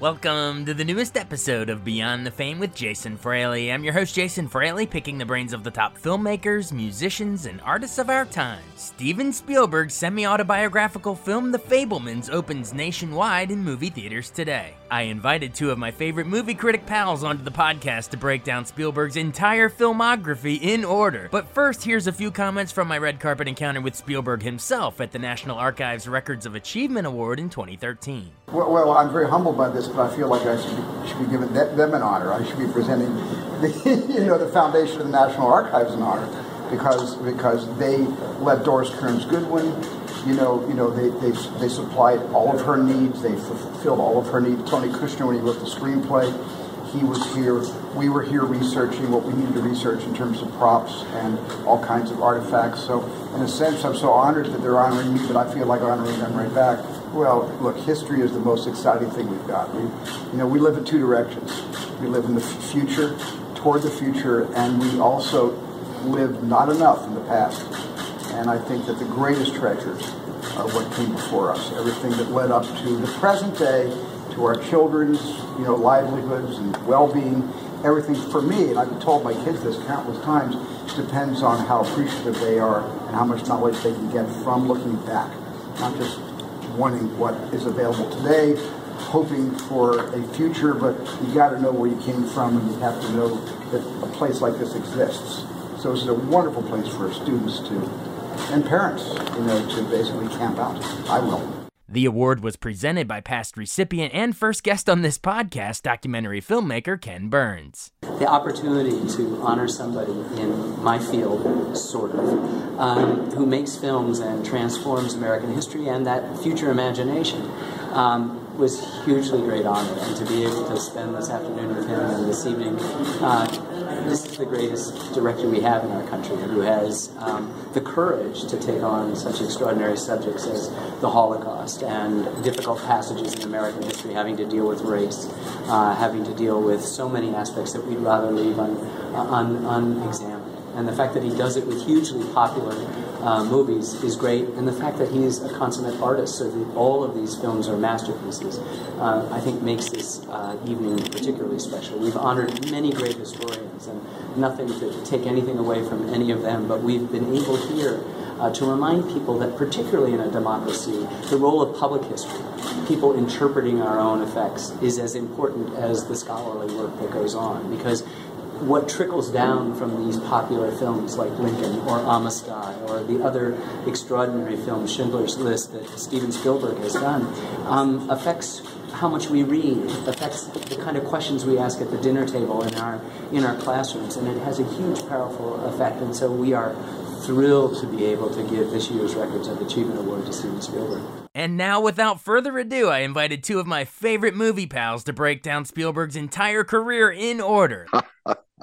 Welcome to the newest episode of Beyond the Fame with Jason Fraley. I'm your host, Jason Fraley, picking the brains of the top filmmakers, musicians, and artists of our time. Steven Spielberg's semi-autobiographical film, The Fabelmans, opens nationwide in movie theaters today. I invited two of my favorite movie critic pals onto the podcast to break down Spielberg's entire filmography in order. But first, here's a few comments from my red carpet encounter with Spielberg himself at the National Archives Records of Achievement Award in 2013. Well, I'm very humbled by this, but I feel like I should be giving them an honor. I should be presenting the foundation of the National Archives an honor because they let Doris Kearns Goodwin, they supplied all of her needs. They fulfilled all of her needs. Tony Kushner, when he wrote the screenplay, he was here. We were here researching what we needed to research in terms of props and all kinds of artifacts. So in a sense, I'm so honored that they're honoring me, but I feel like honoring them right back. Well, look, history is the most exciting thing we've got. We live in two directions. We live in the future, toward the future, and we also live not enough in the past. And I think that the greatest treasures are what came before us, everything that led up to the present day, to our children's, livelihoods and well-being. Everything, for me, and I've been told by kids this countless times, depends on how appreciative they are and how much knowledge they can get from looking back, not just wanting what is available today, hoping for a future, but you got to know where you came from, and you have to know that a place like this exists. So this is a wonderful place for students and parents, to basically camp out. I will. The award was presented by past recipient and first guest on this podcast, documentary filmmaker Ken Burns. The opportunity to honor somebody in my field, sort of, who makes films and transforms American history and that future imagination was hugely great honor. And to be able to spend this afternoon with him and this evening, this is the greatest director we have in our country, who has the courage to take on such extraordinary subjects as the Holocaust and difficult passages in American history, having to deal with race, having to deal with so many aspects that we'd rather leave unexamined. And the fact that he does it with hugely popular movies is great, and the fact that he's a consummate artist, so that all of these films are masterpieces, I think makes this evening particularly special. We've honored many great historians, and nothing to take anything away from any of them, but we've been able here to remind people that, particularly in a democracy, the role of public history, people interpreting our own effects, is as important as the scholarly work that goes on, because what trickles down from these popular films like Lincoln or Amistad or the other extraordinary film, Schindler's List, that Steven Spielberg has done, affects how much we read, affects the kind of questions we ask at the dinner table in our classrooms, and it has a huge, powerful effect. And so we are thrilled to be able to give this year's Records of Achievement Award to Steven Spielberg. And now, without further ado, I invited two of my favorite movie pals to break down Spielberg's entire career in order.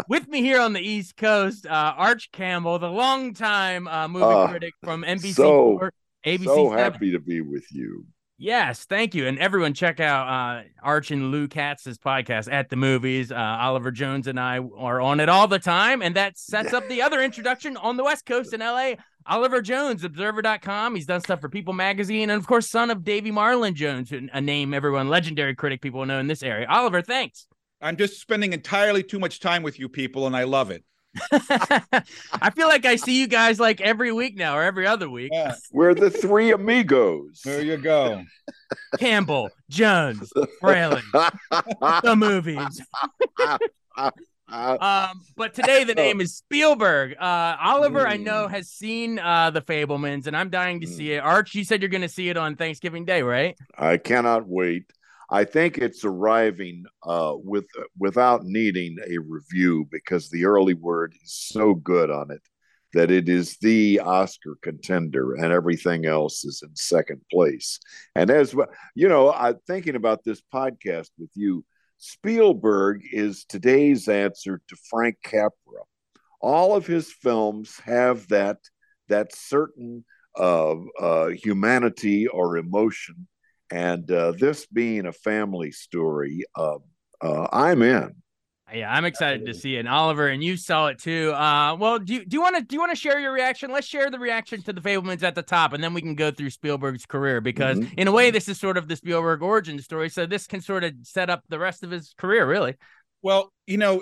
With me here on the East Coast, Arch Campbell, the longtime movie critic from NBC4, ABC7. So happy to be with you. Yes, thank you. And everyone check out Arch and Lou Katz's podcast, At the Movies. Oliver Jones and I are on it all the time. And that sets up the other introduction on the West Coast in L.A., Oliver Jones, Observer.com. He's done stuff for People Magazine. And, of course, son of Davy Marlin Jones, a name everyone, legendary critic people know in this area. Oliver, thanks. I'm just spending entirely too much time with you people, and I love it. I feel like I see you guys like every week now or every other week. Yeah. We're the three amigos. There you go. Campbell, Jones, Fraley, the movies. But today the name is Spielberg. Oliver, I know, has seen The Fabelmans, and I'm dying to see it. Arch, you said you're going to see it on Thanksgiving Day, right? I cannot wait. I think it's arriving without needing a review, because the early word is so good on it that it is the Oscar contender, and everything else is in second place. And as well, you know, I'm thinking about this podcast with you. Spielberg is today's answer to Frank Capra. All of his films have that certain humanity or emotion, and this being a family story, I'm in. Yeah, I'm excited to see it. And Oliver, and you saw it too. Well, do you want to share your reaction? Let's share the reaction to The Fabelmans at the top, and then we can go through Spielberg's career, because in a way, this is sort of the Spielberg origin story. So this can sort of set up the rest of his career, really. Well, you know,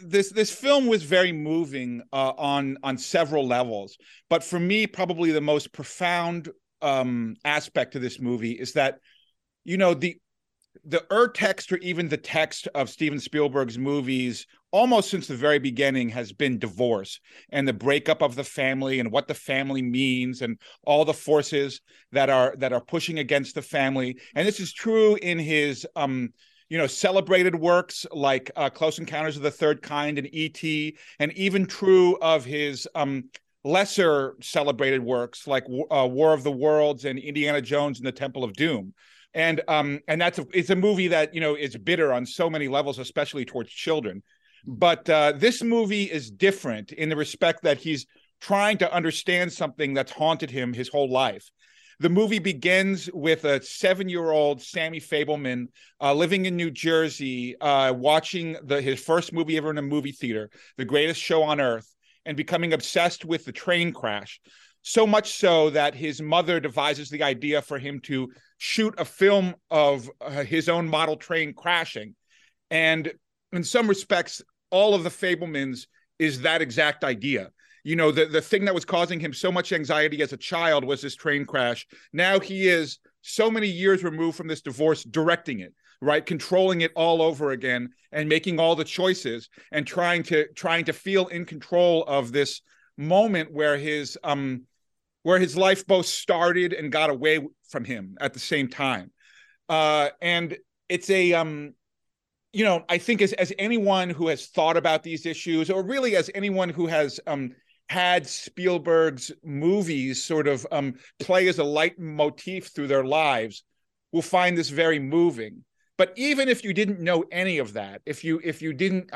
this film was very moving on several levels, but for me, probably the most profound aspect of this movie is that, you know, the text, or even the text, of Steven Spielberg's movies almost since the very beginning has been divorce and the breakup of the family and what the family means and all the forces that are pushing against the family. And this is true in his you know, celebrated works like Close Encounters of the Third Kind and E.T., and even true of his lesser celebrated works like War of the Worlds and Indiana Jones and the Temple of Doom. And it's a movie that, you know, is bitter on so many levels, especially towards children. But this movie is different in the respect that he's trying to understand something that's haunted him his whole life. The movie begins with a 7-year-old Sammy Fabelman living in New Jersey, watching his first movie ever in a movie theater, The Greatest Show on Earth, and becoming obsessed with the train crash. So much so that his mother devises the idea for him to shoot a film of his own model train crashing. And in some respects, all of The Fabelmans is that exact idea. You know, the thing that was causing him so much anxiety as a child was this train crash. Now he is so many years removed from this divorce, directing it, right? Controlling it all over again and making all the choices and trying to feel in control of this moment where his life both started and got away from him at the same time. And it's a, you know, I think as anyone who has thought about these issues, or really as anyone who has had Spielberg's movies sort of play as a leitmotif through their lives, will find this very moving. But even if you didn't know any of that, if you didn't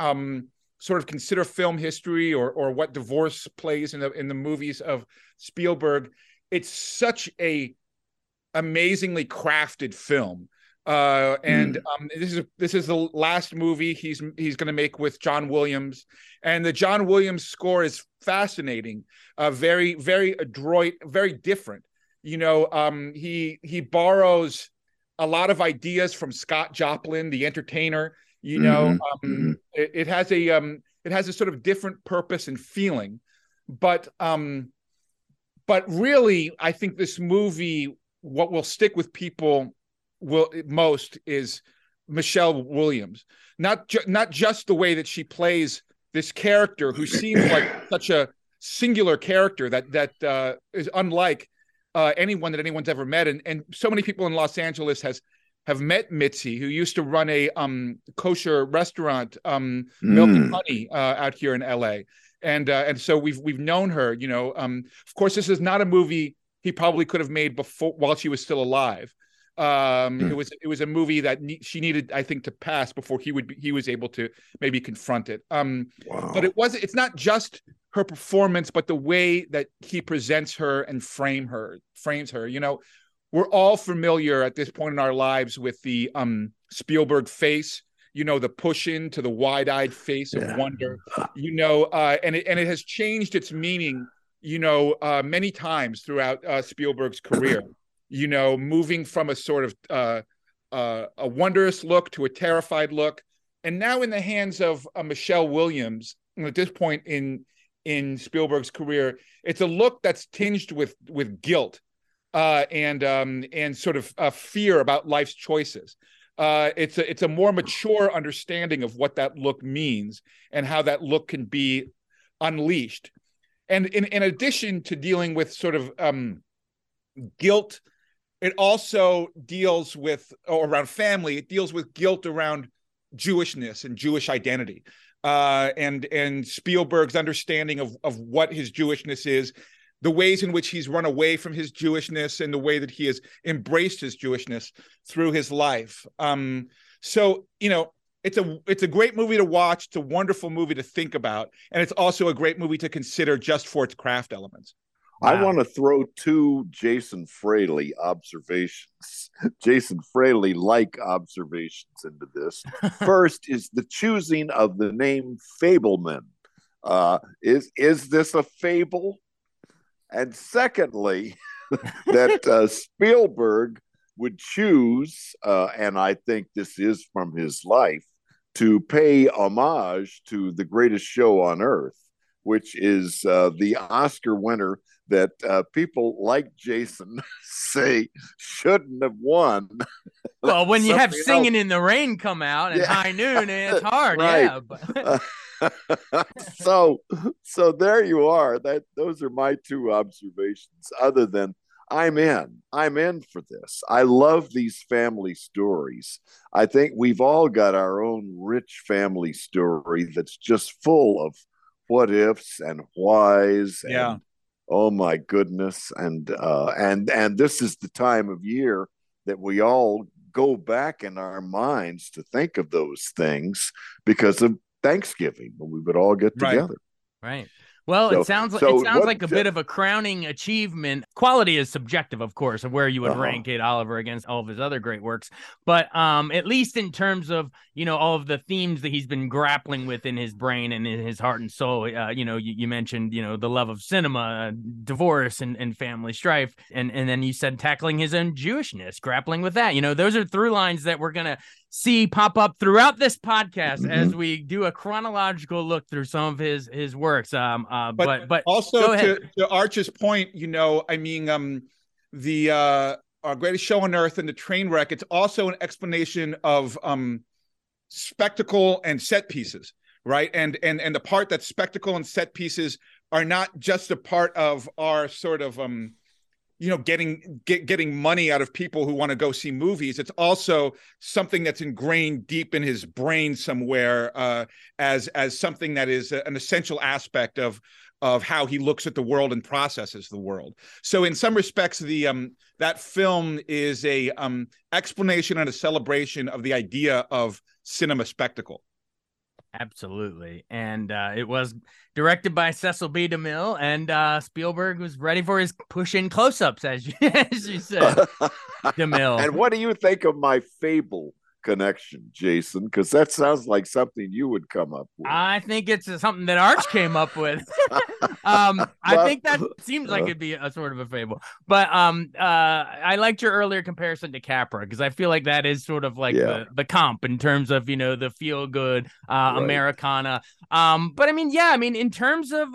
sort of consider film history or what divorce plays in the movies of Spielberg, it's such a amazingly crafted film. This is the last movie he's going to make with John Williams, and the John Williams score is fascinating, very, very adroit, very different. You know, he borrows a lot of ideas from Scott Joplin, The Entertainer. You know, it has a sort of different purpose and feeling, but really, I think this movie, what will stick with people most is Michelle Williams. Not just the way that she plays this character, who seems like such a singular character that is unlike anyone that anyone's ever met, and so many people in Los Angeles have met Mitzi, who used to run a kosher restaurant, Milk and Honey, out here in L.A. And so we've known her, you know. Of course, this is not a movie he probably could have made before, while she was still alive. It was a movie that she needed, I think, to pass before he was able to maybe confront it. Wow. But it's not just her performance, but the way that he presents her and frames her, you know. We're all familiar at this point in our lives with the Spielberg face, you know, the push into the wide-eyed face of wonder, you know, and it has changed its meaning, you know, many times throughout Spielberg's career, you know, moving from a sort of a wondrous look to a terrified look. And now in the hands of Michelle Williams, at this point in Spielberg's career, it's a look that's tinged with guilt. And sort of fear about life's choices. It's a more mature understanding of what that look means and how that look can be unleashed. And in addition to dealing with sort of guilt, it also deals with, or around family, it deals with guilt around Jewishness and Jewish identity. And Spielberg's understanding of what his Jewishness is, the ways in which he's run away from his Jewishness, and the way that he has embraced his Jewishness through his life. So, you know, it's a great movie to watch. It's a wonderful movie to think about. And it's also a great movie to consider just for its craft elements. Wow. I want to throw two Jason Fraley observations, Jason Fraley-like observations into this. First is the choosing of the name Fabelman. Is this a fable? And secondly, that Spielberg would choose, and I think this is from his life, to pay homage to The Greatest Show on Earth, which is the Oscar winner that people like Jason say shouldn't have won. Well, when you have Singing in the Rain come out and High Noon, it's hard. Right. Yeah. So there you are. Those are my two observations, other than I'm in for this. I love these family stories. I think we've all got our own rich family story that's just full of what ifs and whys. Yeah. And, oh my goodness. And this is the time of year that we all go back in our minds to think of those things because of Thanksgiving, when we would all get together. Right. Well, so, it sounds like a bit of a crowning achievement. Quality is subjective, of course, of where you would rank it, Oliver, against all of his other great works. But at least in terms of, you know, all of the themes that he's been grappling with in his brain and in his heart and soul, you know, you mentioned, you know, the love of cinema, divorce and family strife. And then you said tackling his own Jewishness, grappling with that. You know, those are through lines that we're going to see pop up throughout this podcast as we do a chronological look through some of his works. But also to Arch's point, you know, I mean, the Our Greatest Show on Earth and the train wreck, it's also an explanation of spectacle and set pieces, right? And the part that spectacle and set pieces are not just a part of our sort of you know, getting money out of people who want to go see movies. It's also something that's ingrained deep in his brain somewhere as something that is an essential aspect of how he looks at the world and processes the world. So in some respects, the that film is a explanation and a celebration of the idea of cinema spectacle. Absolutely. And it was directed by Cecil B. DeMille, and Spielberg was ready for his push in close ups, as you said, DeMille. And what do you think of my fable connection, Jason? Because that sounds like something you would come up with. I think it's something that Arch came up with. I think that seems like it'd be a sort of a fable. But I liked your earlier comparison to Capra, because I feel like that is sort of like the comp in terms of, you know, the feel good Americana. But I mean, in terms of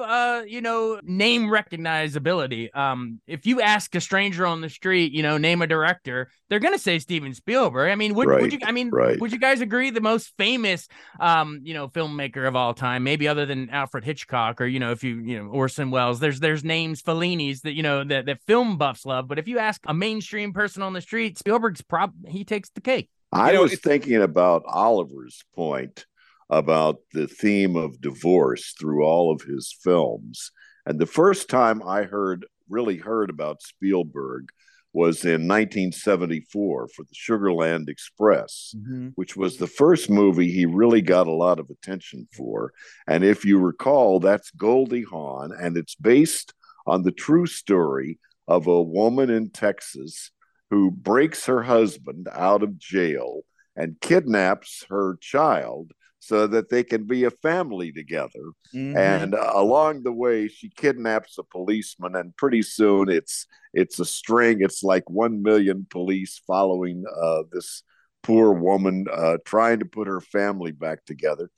you know, name recognizability, if you ask a stranger on the street, you know, name a director, they're gonna say Steven Spielberg. I mean, would you guys agree the most famous you know, filmmaker of all time, maybe other than Alfred Hitchcock, or, you know, if you know, Orson Welles, there's names, Fellini's, that, you know, that film buffs love, but if you ask a mainstream person on the street, Spielberg's he takes the cake. I was thinking about Oliver's point about the theme of divorce through all of his films, and the first time I heard about Spielberg was in 1974 for the Sugarland Express, which was the first movie he really got a lot of attention for. And if you recall, that's Goldie Hawn, and it's based on the true story of a woman in Texas who breaks her husband out of jail and kidnaps her child so that they can be a family together. And along the way, she kidnaps a policeman, and pretty soon it's a string. It's like 1 million police following this poor woman, trying to put her family back together.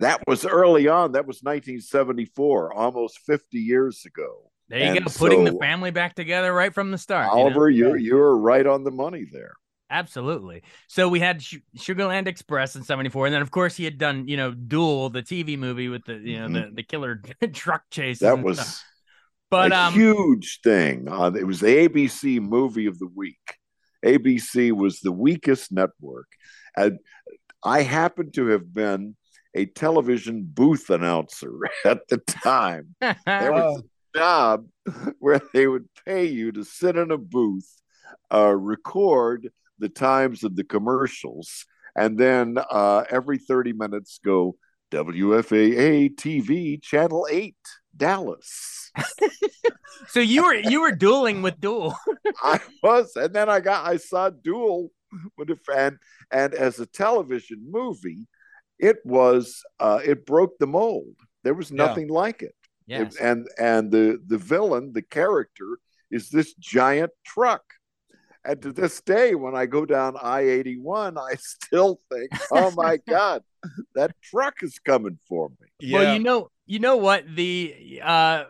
That was early on. That was 1974, almost 50 years ago. There you go, putting the family back together right from the start. Oliver, you know? You're right on the money there. Absolutely. So we had Sugarland Express in '74, and then of course he had done, you know, Duel, the TV movie with the, you know, the killer truck chase. That was stuff. But a huge thing. It was the ABC movie of the week. ABC was the weakest network, and I happened to have been a television booth announcer at the time. There was a job where they would pay you to sit in a booth, record the times of the commercials, and then every 30 minutes go, WFAA TV Channel 8, Dallas. So you were dueling with Duel. I was, and then I saw Duel, and as a television movie, it was it broke the mold. There was nothing like it. Yes. And the villain, the character, is this giant truck. And to this day, when I go down I-81, I still think, oh, my God, that truck is coming for me. Yeah. Well, you know what? A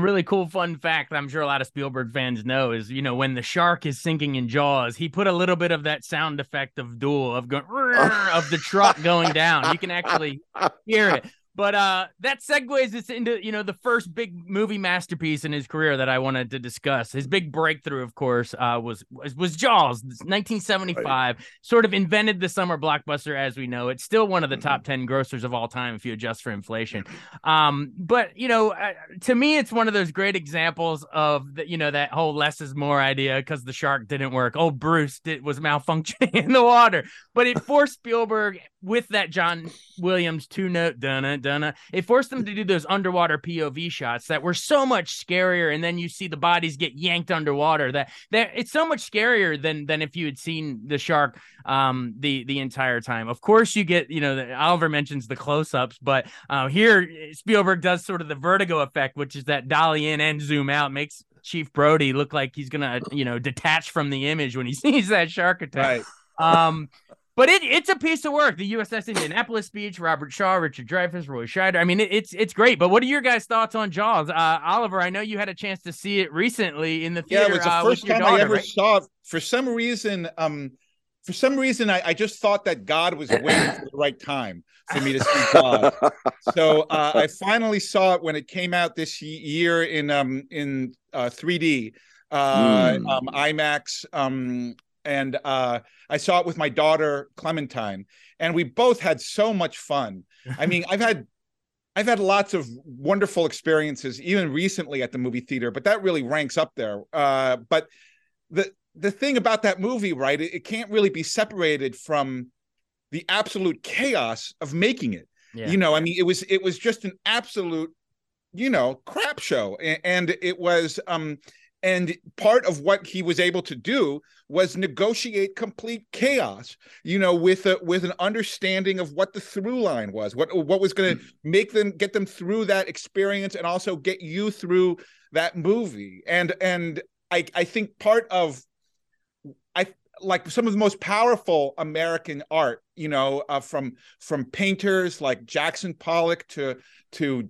really cool, fun fact that I'm sure a lot of Spielberg fans know is, you know, when the shark is sinking in Jaws, he put a little bit of that sound effect of Duel, of going, of the truck going down. You can actually hear it. But that segues us into, you know, the first big movie masterpiece in his career that I wanted to discuss. His big breakthrough, of course, was Jaws, 1975, sort of invented the summer blockbuster as we know it. Still one of the top 10 grossers of all time if you adjust for inflation. But, you know, to me, it's one of those great examples of, the, you know, that whole less is more idea because the shark didn't work. Oh, Bruce was malfunctioning in the water. But it forced Spielberg with that John Williams two-note dun-dun. It forced them to do those underwater POV shots that were so much scarier, and then you see the bodies get yanked underwater. That it's so much scarier than if you had seen the shark the entire time. Of course, you get, you know, Oliver mentions the close-ups, but here Spielberg does sort of the vertigo effect, which is that dolly in and zoom out makes Chief Brody look like he's gonna, you know, detach from the image when he sees that shark attack. Right. But it's a piece of work. The USS Indianapolis speech, Robert Shaw, Richard Dreyfuss, Roy Scheider. I mean, it's great. But what are your guys' thoughts on Jaws? Oliver, I know you had a chance to see it recently in the theater. Yeah, it was the first time I ever saw it. For some reason, I just thought that God was waiting for the right time for me to see Jaws. So I finally saw it when it came out this year in 3D, IMAX. And I saw it with my daughter, Clementine, and we both had so much fun. I mean, I've had lots of wonderful experiences, even recently at the movie theater, but that really ranks up there. But the thing about that movie, right, it can't really be separated from the absolute chaos of making it. Yeah. You know, I mean, it was just an absolute, you know, crap show. And it was... And part of what he was able to do was negotiate complete chaos, you know, with an understanding of what the through line was, what was going to make them, get them through that experience and also get you through that movie. And I think part of, like some of the most powerful American art, you know, from painters like Jackson Pollock to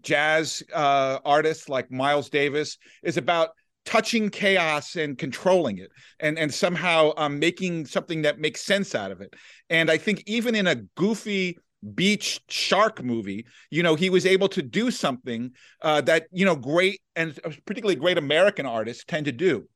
jazz artists like Miles Davis, is about touching chaos and controlling it and somehow making something that makes sense out of it. And I think even in a goofy beach shark movie, you know, he was able to do something that, you know, great and particularly great American artists tend to do.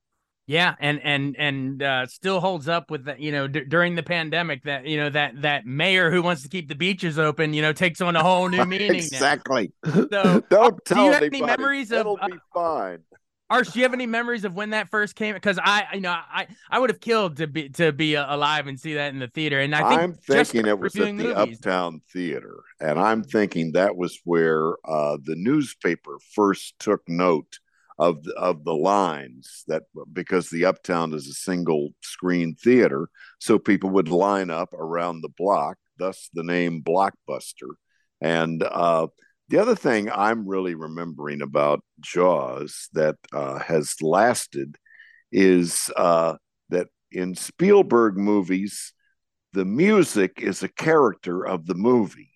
Yeah, and still holds up with that, you know, during the pandemic, that, you know, that mayor who wants to keep the beaches open, you know, takes on a whole new meaning. Exactly. Now. So don't tell anybody. Do you have any memories of? It'll be fine. Arch, do you have any memories of when that first came? Because I would have killed to be alive and see that in the theater. And I'm thinking it was at the Uptown Theater, and I'm thinking that was where the newspaper first took note of the lines, that because the Uptown is a single screen theater, so people would line up around the block, thus the name Blockbuster. And the other thing I'm really remembering about Jaws that has lasted is that in Spielberg movies, the music is a character of the movie.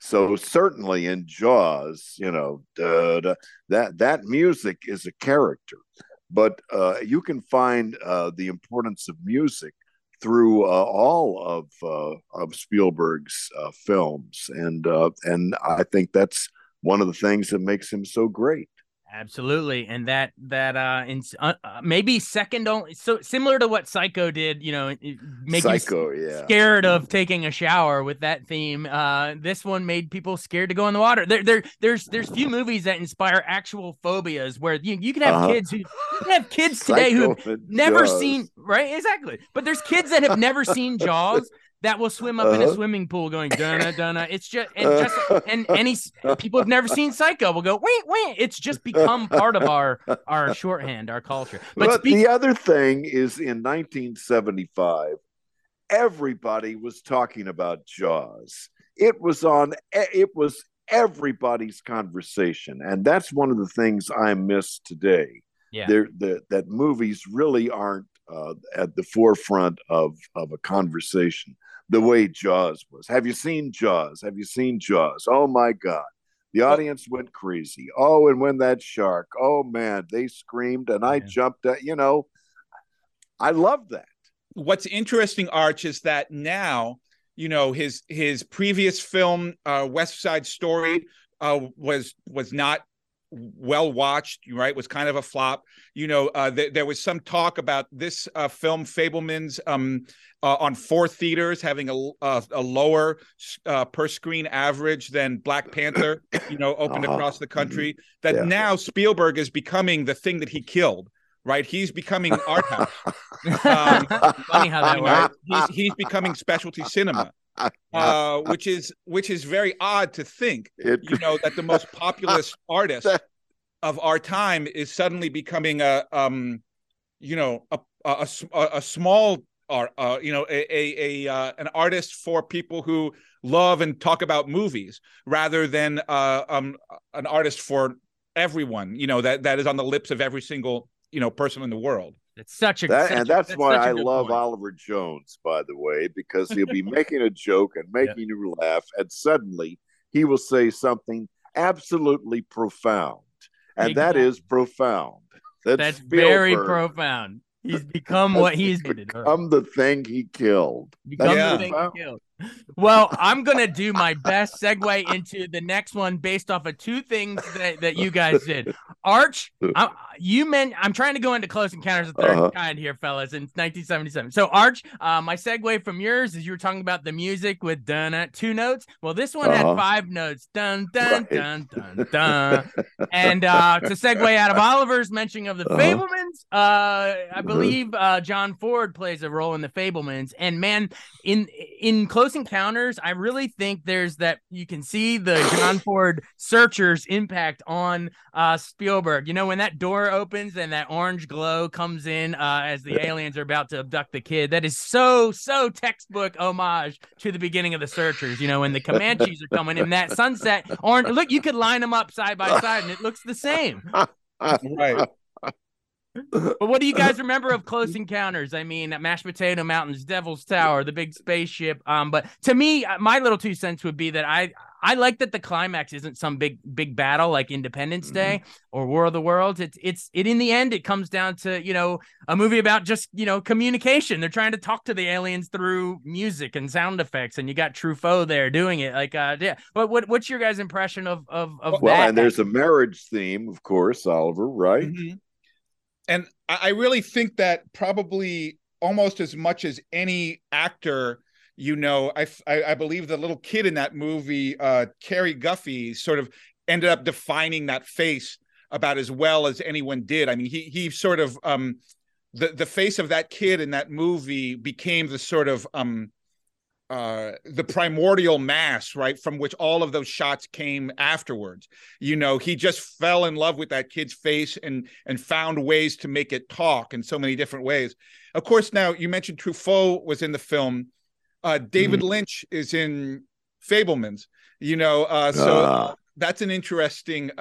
So certainly in Jaws, you know, that music is a character. But you can find the importance of music through all of Spielberg's films, and I think that's one of the things that makes him so great. Absolutely, and maybe second only. So similar to what Psycho did, you know, scared of taking a shower with that theme. This one made people scared to go in the water. There's few movies that inspire actual phobias where you can have kids today who have never seen exactly, but there's kids that have never seen Jaws that will swim up in a swimming pool going donna donna. It's just and any people who've never seen Psycho will go wait. It's just become part of our shorthand, our culture. But the other thing is, in 1975, everybody was talking about Jaws. It was everybody's conversation, and that's one of the things I miss today. Yeah, that movies really aren't at the forefront of a conversation the way Jaws was. Have you seen Jaws? Have you seen Jaws? Oh my God. The audience went crazy. Oh, and when that shark, oh man, they screamed and I jumped at, you know, I love that. What's interesting, Arch, is that now, you know, his previous film, West Side Story, was not well watched, right? Was kind of a flop. You know, there was some talk about this film, Fabelmans, on four theaters having a lower per screen average than Black Panther, you know, opened across the country. That now Spielberg is becoming the thing that he killed, right? He's becoming art house. Funny how that works. He's becoming specialty cinema. Which is very odd to think, you know, that the most populist artist of our time is suddenly becoming a small an artist for people who love and talk about movies rather than an artist for everyone, you know, that is on the lips of every single, you know, person in the world. It's that's why I love Oliver Jones, by the way, because he'll be making a joke and making you laugh, and suddenly he will say something absolutely profound, and that is profound. That's very profound. He's become what he's become, the thing he killed. The thing he killed. Well, I'm going to do my best segue into the next one based off of two things that you guys did. Arch, I'm trying to go into Close Encounters of the Third Kind here, fellas, in 1977. So, Arch, my segue from yours is you were talking about the music with two notes. Well, this one had five notes. Dun, dun, dun, dun, dun. And to segue out of Oliver's mentioning of the Fabelmans, I believe John Ford plays a role in the Fabelmans. And, man, in Close Encounters, I really think there's that you can see the John Ford Searchers impact on Spielberg. You know, when that door opens and that orange glow comes in as the aliens are about to abduct the kid, that is so textbook homage to the beginning of the Searchers. You know, when the Comanches are coming in, that sunset orange, look, you could line them up side by side and it looks the same. Right. But what do you guys remember of Close Encounters? I mean, Mashed Potato Mountains, Devil's Tower, the big spaceship. But to me, my little 2 cents would be that I like that the climax isn't some big battle like Independence Day or War of the Worlds. It's in the end, it comes down to, you know, a movie about just, you know, communication. They're trying to talk to the aliens through music and sound effects, and you got Truffaut there doing it. Like, But what's your guys' impression of that? Well, and there's a marriage theme, of course, Oliver, right? Mm-hmm. And I really think that probably almost as much as any actor, you know, I believe the little kid in that movie, Cary Guffey, sort of ended up defining that face about as well as anyone did. I mean, he sort of the face of that kid in that movie became the sort of the primordial mass, right, from which all of those shots came afterwards. You know, he just fell in love with that kid's face and found ways to make it talk in so many different ways. Of course, now you mentioned Truffaut was in the film. David Lynch is in Fabelmans, you know, so that's an interesting,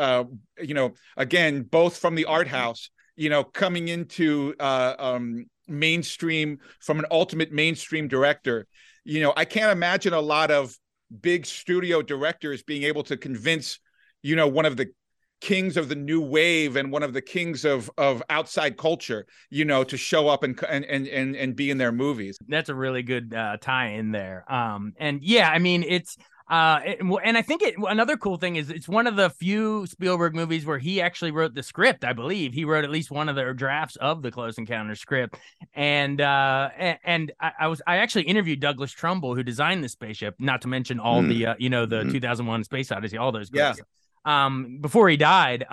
you know, again, both from the art house, you know, coming into mainstream from an ultimate mainstream director. You know, I can't imagine a lot of big studio directors being able to convince, you know, one of the kings of the new wave and one of the kings of outside culture, you know, to show up and be in their movies. That's a really good tie in there. And yeah, I mean, it's, and I think another cool thing is it's one of the few Spielberg movies where he actually wrote the script. I believe he wrote at least one of the drafts of the Close Encounters script. And I actually interviewed Douglas Trumbull, who designed the spaceship, not to mention all the, you know, the 2001 Space Odyssey, all those guys, before he died.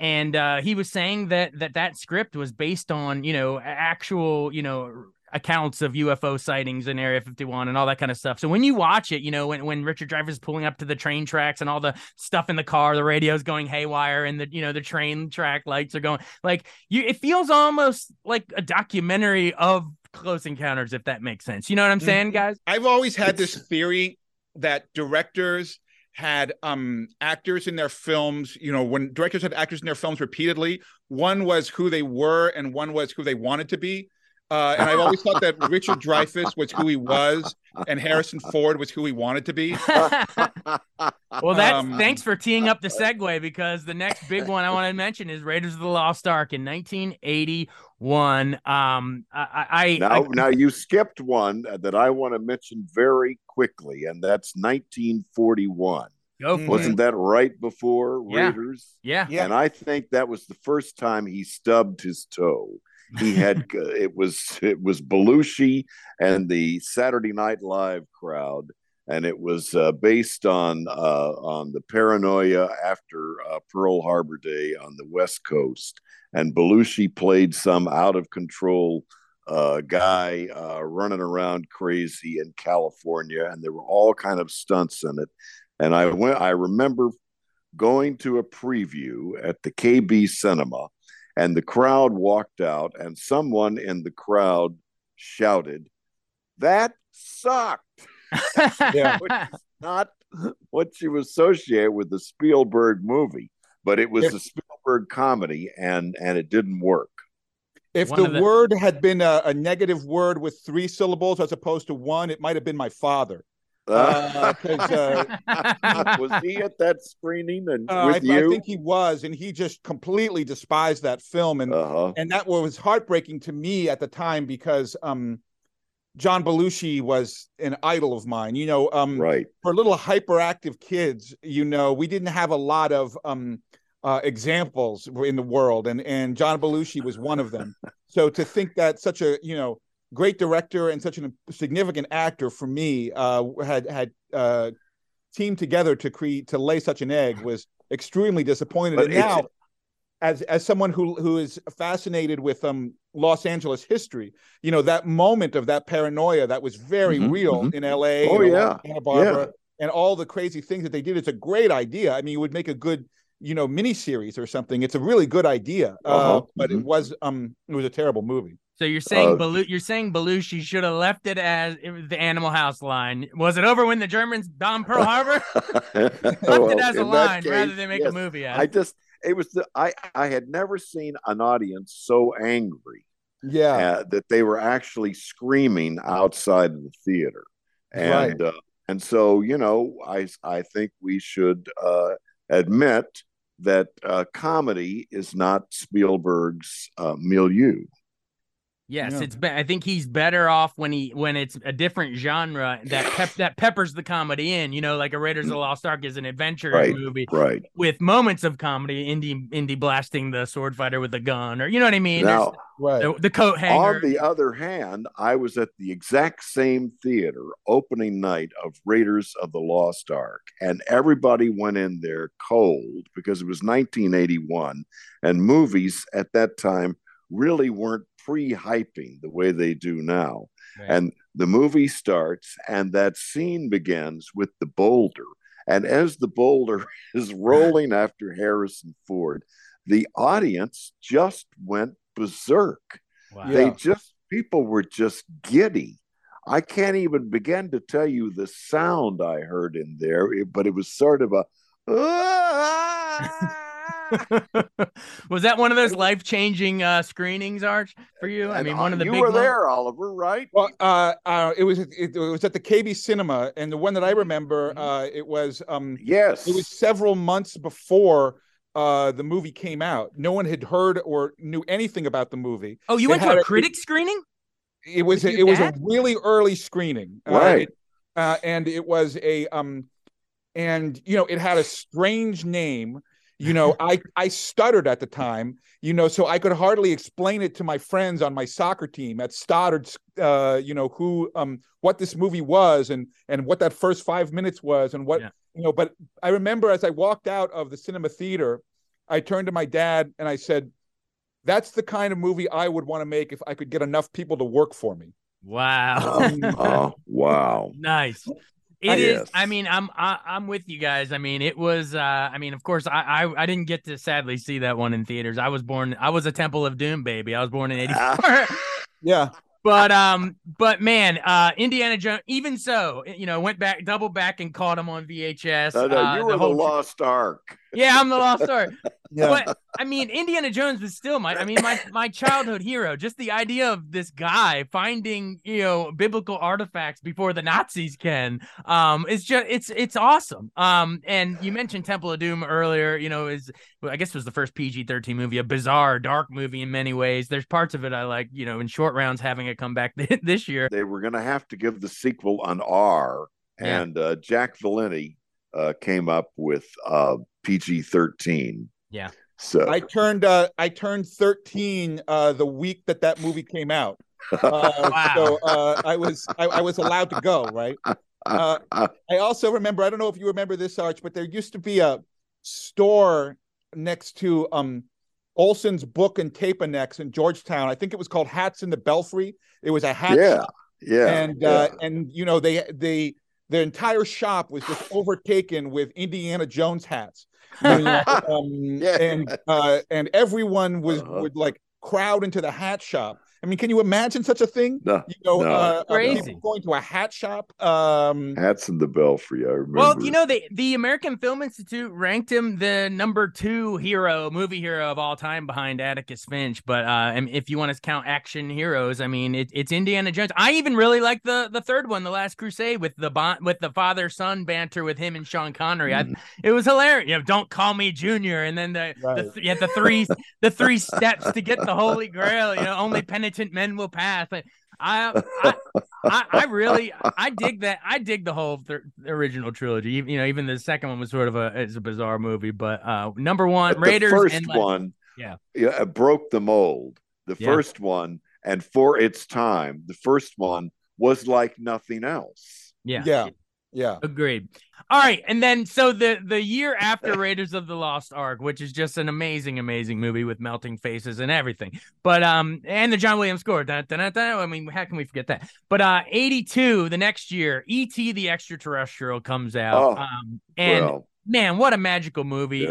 And he was saying that script was based on, you know, actual, you know, accounts of UFO sightings in Area 51 and all that kind of stuff. So when you watch it, you know, when Richard Dreyfuss pulling up to the train tracks and all the stuff in the car, the radio's going haywire and the, you know, the train track lights are going, like, you, it feels almost like a documentary of Close Encounters, if that makes sense. You know what I'm saying, guys? I've always had this theory that directors had actors in their films, you know, when directors had actors in their films repeatedly, one was who they were and one was who they wanted to be. And I've always thought that Richard Dreyfuss was who he was and Harrison Ford was who he wanted to be. Well, that's thanks for teeing up the segue, because the next big one I want to mention is Raiders of the Lost Ark in 1981. Now you skipped one that I want to mention very quickly, and that's 1941. Wasn't that right before Raiders? Yeah. And I think that was the first time he stubbed his toe. He had it was Belushi and the Saturday Night Live crowd, and it was based on the paranoia after Pearl Harbor Day on the West Coast, and Belushi played some out of control guy running around crazy in California, and there were all kind of stunts in it. And I remember going to a preview at the KB Cinema. And the crowd walked out, and someone in the crowd shouted, "That sucked!" Which is not what you associate with the Spielberg movie, but it was a Spielberg comedy, and it didn't work. If the word had been a negative word with three syllables as opposed to one, it might have been my father. Was he at that screening? And I think he was, and he just completely despised that film, and that was heartbreaking to me at the time, because John Belushi was an idol of mine. You know, for little hyperactive kids, you know, we didn't have a lot of examples in the world, and John Belushi was one of them. So to think that such a, you know, great director and such a significant actor for me had teamed together to lay such an egg was extremely disappointed. But and now, as someone who is fascinated with Los Angeles history, you know, that moment of that paranoia that was very real in L.A. Santa Barbara and all the crazy things that they did, it's a great idea. I mean, you would make a good, you know, miniseries or something. It's a really good idea, but it was a terrible movie. So you're saying Belushi should have left it as it was the Animal House line. Was it over when the Germans bombed Pearl Harbor? Left it as a line case, rather than make a movie out of it. I had never seen an audience so angry that they were actually screaming outside of the theater. And and so, you know, I think we should admit that comedy is not Spielberg's milieu. Yes, it's. I think he's better off when it's a different genre that peppers the comedy in. You know, like a Raiders of the Lost Ark is an adventure movie, with moments of comedy. Indy blasting the sword fighter with a gun, or you know what I mean. Now, the coat hanger. On the other hand, I was at the exact same theater opening night of Raiders of the Lost Ark, and everybody went in there cold because it was 1981, and movies at that time really weren't pre-hyping the way they do now. And the movie starts, and that scene begins with the boulder, and as the boulder is rolling after Harrison Ford, the audience just went berserk. People were just giddy. I can't even begin to tell you the sound I heard in there, but it was sort of a Was that one of those life-changing screenings, Arch, for you? I mean, one of the big ones. You were there, Oliver, right? Well, it was at the KB Cinema, and the one that I remember, it was several months before the movie came out, no one had heard or knew anything about the movie. Oh, you went to a critic screening? It was a really early screening, right? And it was a and you know, it had a strange name. You know, I stuttered at the time, you know, so I could hardly explain it to my friends on my soccer team at Stoddard, you know, who what this movie was and what that first 5 minutes was and what, you know. But I remember as I walked out of the cinema theater, I turned to my dad and I said, "That's the kind of movie I would want to make if I could get enough people to work for me." Wow. Oh, wow. Nice. It is. I mean, I'm with you guys. I mean, it was. I mean, of course, I didn't get to sadly see that one in theaters. I was a Temple of Doom baby. I was born in '84. Yeah. But man, Indiana Jones. Even so, you know, went back, double back, and caught him on VHS. No, you were the Lost Ark. Yeah, I'm the Lost Ark. Yeah. But I mean, Indiana Jones was still my childhood hero. Just the idea of this guy finding, you know, biblical artifacts before the Nazis can. It's just it's awesome. And you mentioned Temple of Doom earlier. You know, I guess it was the first PG-13 movie, a bizarre, dark movie in many ways. There's parts of it I like. You know, in Short Round's having a comeback this year. They were going to have to give the sequel an R, and Jack Villani came up with PG-13. Yeah. So I turned 13 the week that movie came out. Wow. So I was allowed to go, right? I also remember, I don't know if you remember this, Arch, but there used to be a store next to Olson's Book and Tape-a-Necks in Georgetown. I think it was called Hats in the Belfry. It was a hat shop. Yeah. And and you know, they their entire shop was just overtaken with Indiana Jones hats. You know, and everyone would like crowd into the hat shop. I mean, can you imagine such a thing? No, you know, crazy. Going to a hat shop. Hats in the Belfry, I remember. Well, you know, the American Film Institute ranked him the number 2 movie hero of all time behind Atticus Finch. But if you want to count action heroes, I mean, it's Indiana Jones. I even really like the third one, The Last Crusade, with the father-son banter with him and Sean Connery. It was hilarious. You know, don't call me Junior, and then the three the three steps to get the Holy Grail. You know, only penitent men will pass. But I really dig that. I dig the whole original trilogy. You know, even the second one was sort of a bizarre movie. But number one, but Raiders, the first one, broke the mold. The first one, and for its time, the first one was like nothing else. Yeah. Agreed. All right. And then so the year after Raiders of the Lost Ark, which is just an amazing, amazing movie with melting faces and everything. But and the John Williams score. Dun, dun, dun, dun. I mean, how can we forget that? But 82, the next year, E.T. the Extraterrestrial comes out. Man, what a magical movie.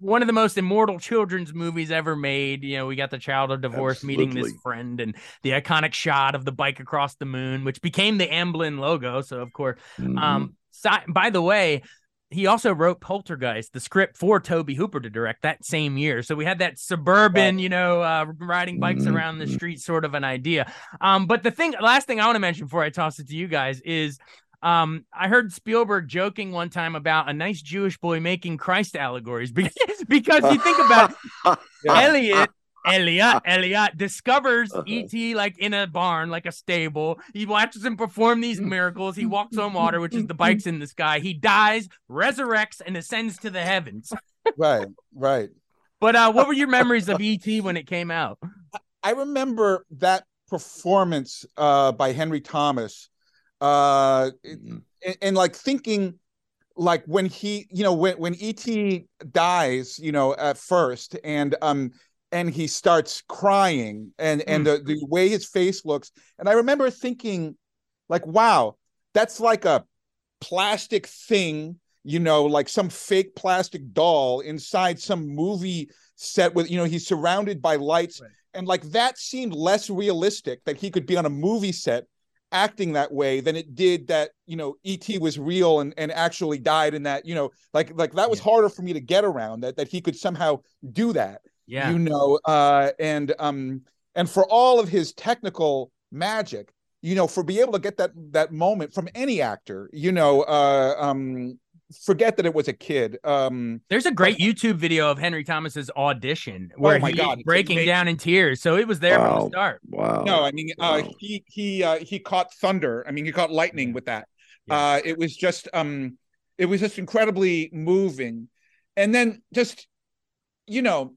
One of the most immortal children's movies ever made. You know, we got the child of divorce meeting this friend, and the iconic shot of the bike across the moon, which became the Amblin logo. So, of course, by the way, he also wrote Poltergeist, the script for Tobe Hooper to direct that same year. So we had that suburban, you know, riding bikes around the street sort of an idea. But last thing I want to mention before I toss it to you guys is, I heard Spielberg joking one time about a nice Jewish boy making Christ allegories because you think about it, Elliot discovers E.T. like in a barn, like a stable. He watches him perform these miracles. He walks on water, which is the bikes in the sky. He dies, resurrects, and ascends to the heavens. Right. But what were your memories of E.T. when it came out? I remember that performance by Henry Thomas. And like thinking, like when he, you know, when E.T. dies, you know, at first, and he starts crying, and the way his face looks, and I remember thinking, like, wow, that's like a plastic thing, you know, like some fake plastic doll inside some movie set with, you know, he's surrounded by lights, and like that seemed less realistic that he could be on a movie set acting that way than it did that, you know, E.T. was real and actually died, and that, you know, like that was harder for me to get around, that he could somehow do that, you know, and for all of his technical magic, you know, for being able to get that moment from any actor, you know, forget that it was a kid. There's a great YouTube video of Henry Thomas's audition where he's breaking down in tears. So it was there from the start. Wow. No, I mean, he caught thunder. I mean, he caught lightning with that. Yeah. It was just incredibly moving. And then just, you know,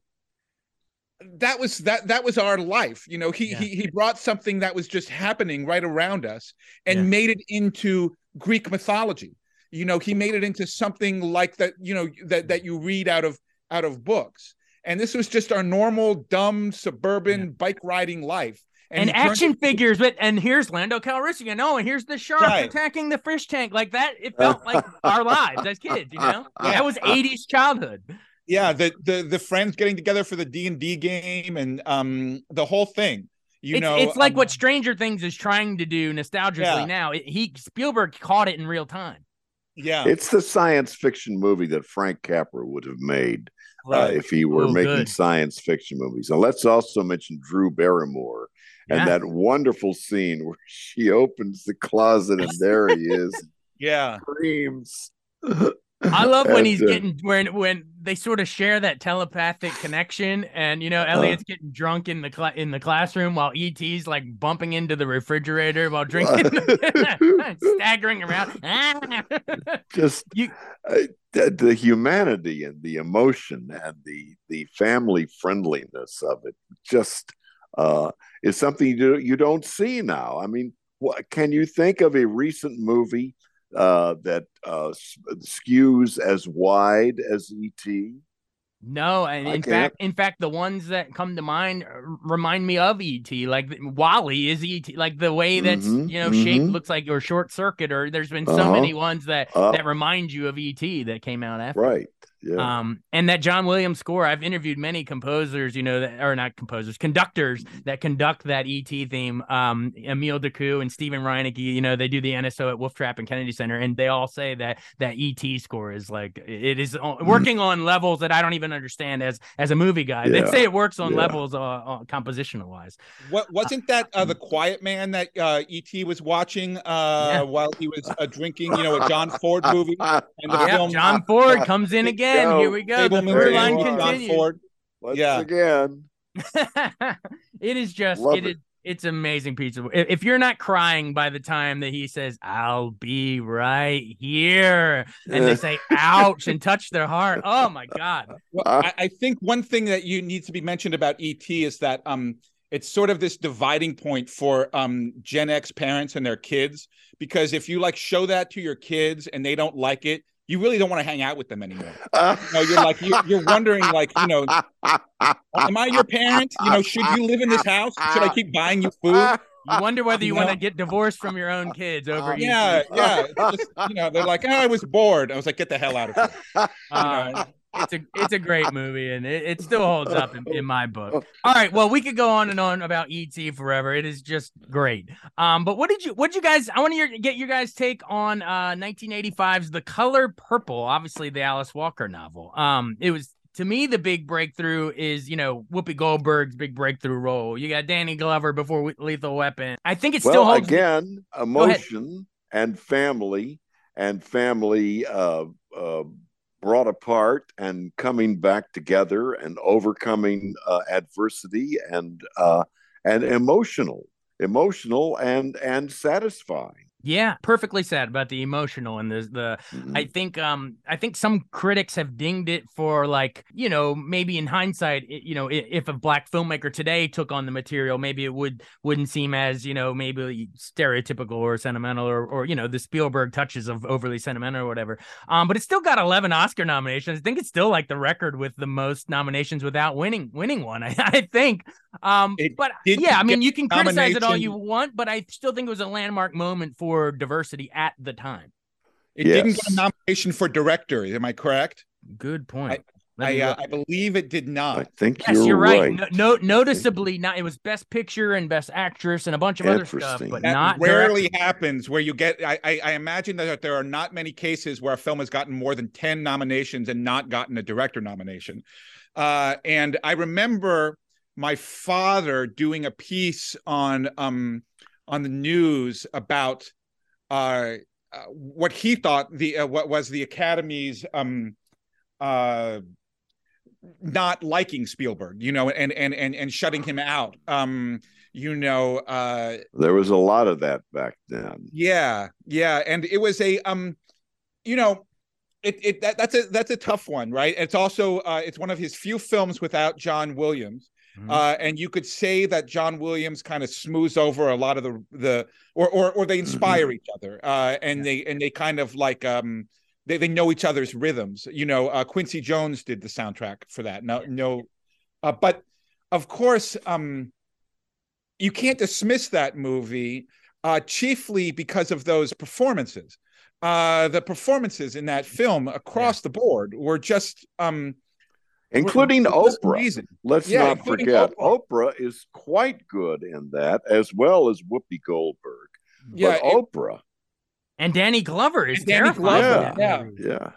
that was our life. You know, he brought something that was just happening right around us and made it into Greek mythology. You know, he made it into something like that, you know, that you read out of books. And this was just our normal, dumb, suburban bike riding life. And action figures, and here's Lando Calrissian. Oh, and here's the shark attacking the fish tank. Like that, it felt like our lives as kids, you know? Yeah. That was 80s childhood. Yeah, the friends getting together for the D&D game and the whole thing. It's like what Stranger Things is trying to do nostalgically now. Spielberg caught it in real time. Yeah, it's the science fiction movie that Frank Capra would have made if he were making science fiction movies. And let's also mention Drew Barrymore and that wonderful scene where she opens the closet and there he is. Screams. I love when he's when they sort of share that telepathic connection, and you know Elliot's getting drunk in the classroom while E.T.'s like bumping into the refrigerator while drinking, staggering around. Just the humanity and the emotion and the family friendliness of it just is something you don't see now. I mean, can you think of a recent movie that skews as wide as E.T.? No, and in fact, the ones that come to mind remind me of E.T. Like Wall-E is E.T. Like the way that's shaped looks like your Short Circuit, or there's been so many ones that remind you of E.T. that came out after. Right. Yeah. And that John Williams score, I've interviewed many composers, you know, conductors that conduct that E.T. theme. Emile Decoux and Steven Reinecke, you know, they do the NSO at Wolf Trap and Kennedy Center, and they all say that E.T. score is like, it is working on levels that I don't even understand as a movie guy. Yeah. They say it works on levels compositional wise. What wasn't that the Quiet Man that E.T. was watching while he was drinking, you know, a John Ford movie? And film John Ford comes in again. Here we go. The third line continues. Once again. It is just it's amazing pizza. If you're not crying by the time that he says, "I'll be right here," and they say "ouch" and touch their heart. Oh my God. Well, I think one thing that you need to be mentioned about E.T. is that it's sort of this dividing point for Gen X parents and their kids, because if you like show that to your kids and they don't like it, you really don't want to hang out with them anymore. You're wondering, like, you know, am I your parent? You know, should you live in this house? Should I keep buying you food? You wonder whether you want to get divorced from your own kids over E.T. Just, you know, they're like, I was bored. I was like, get the hell out of here. It's a great movie, and it still holds up in my book. All right, well, we could go on and on about E.T. forever. It is just great. But what did you guys? I want to get your guys' take on 1985's The Color Purple, obviously the Alice Walker novel. It was, to me, the big breakthrough is, you know, Whoopi Goldberg's big breakthrough role. You got Danny Glover before Lethal Weapon. I think it still holds. Again, emotion and family. Brought apart and coming back together and overcoming adversity and emotional and satisfying. Yeah, perfectly said about the emotional and the I think some critics have dinged it for, like, you know, maybe in hindsight, you know, if a black filmmaker today took on the material, maybe it wouldn't seem as, you know, maybe stereotypical or sentimental or you know, the Spielberg touches of overly sentimental or whatever. But it's still got 11 Oscar nominations. I think it's still like the record with the most nominations without winning one. I think. But yeah, I mean, you can criticize it all you want, but I still think it was a landmark moment for diversity at the time. It didn't get a nomination for director. Am I correct? Good point. I believe it did not. I think you're right. No, noticeably not. It was Best Picture and Best Actress and a bunch of other stuff, but that not rarely director. Happens where you get. I imagine that there are not many cases where a film has gotten more than 10 nominations and not gotten a director nomination. And I remember my father doing a piece on the news about what he thought the what was the Academy's not liking Spielberg, you know, and shutting him out. You know, there was a lot of that back then. Yeah, yeah, and it was a you know, that's a tough one, right? It's also it's one of his few films without John Williams. And you could say that John Williams kind of smooths over a lot of or they inspire each other, and they kind of like they know each other's rhythms. You know, Quincy Jones did the soundtrack for that. But of course, you can't dismiss that movie chiefly because of those performances. The performances in that film across the board were just. Including Oprah. Let's not forget, Oprah is quite good in that, as well as Whoopi Goldberg. Yeah, but Oprah. And Danny Glover is terrifying. Yeah.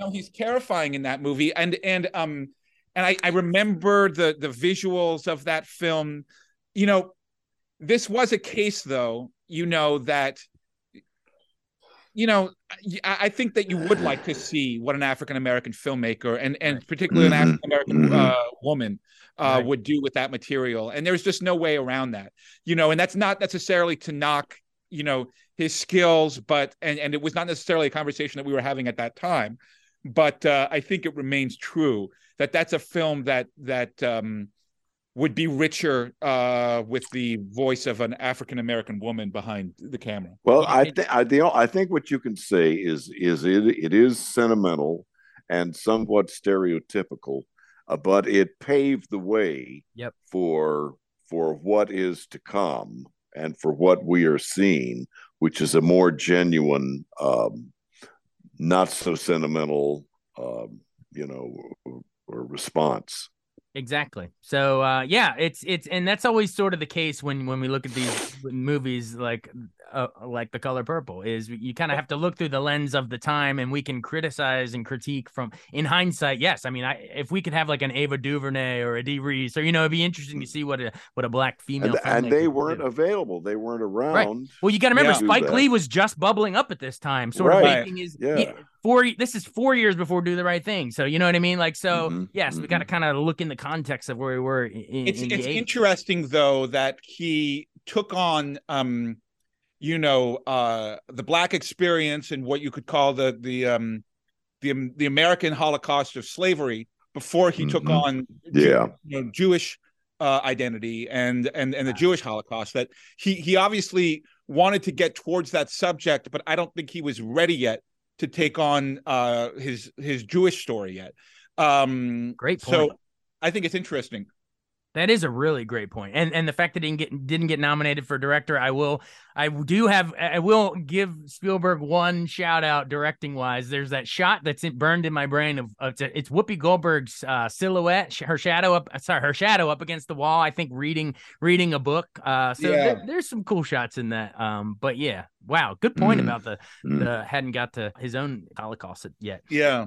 No, he's terrifying in that movie. And I remember the visuals of that film. You know, this was a case, though, you know, that, you know, I think that you would like to see what an African-American filmmaker and particularly an African-American woman would do with that material. And there's just no way around that, you know, and that's not necessarily to knock, you know, his skills, but and it was not necessarily a conversation that we were having at that time. But I think it remains true that that's a film that would be richer with the voice of an African-American woman behind the camera. Well, I think what you can say is it is sentimental and somewhat stereotypical, but it paved the way for what is to come and for what we are seeing, which is a more genuine, not so sentimental, you know, or response. Exactly. So, yeah, it's and that's always sort of the case when we look at these movies like The Color Purple, is you kind of have to look through the lens of the time, and we can criticize and critique from in hindsight. Yes, I mean, if we could have like an Ava DuVernay or a Dee Reese, or you know, it'd be interesting to see what a black female and they weren't available, they weren't around. Right. Well, you got to remember, Spike Lee was just bubbling up at this time, sort of making his. Yeah. This is 4 years before Do the Right Thing. So, you know what I mean? Like, so, yes, we got to kind of look in the context of where we were. It's interesting, though, that he took on, you know, the black experience and what you could call the American Holocaust of slavery before he took on you know, Jewish identity and the Jewish Holocaust. That he obviously wanted to get towards that subject, but I don't think he was ready yet to take on his Jewish story yet. Great point. So I think it's interesting. That is a really great point. And the fact that he didn't get nominated for director, I will give Spielberg one shout out directing wise. There's that shot that's burned in my brain of Whoopi Goldberg's silhouette, her shadow up against the wall, I think reading a book. There's some cool shots in that. But yeah, wow, good point about the hadn't got to his own Holocaust yet. Yeah.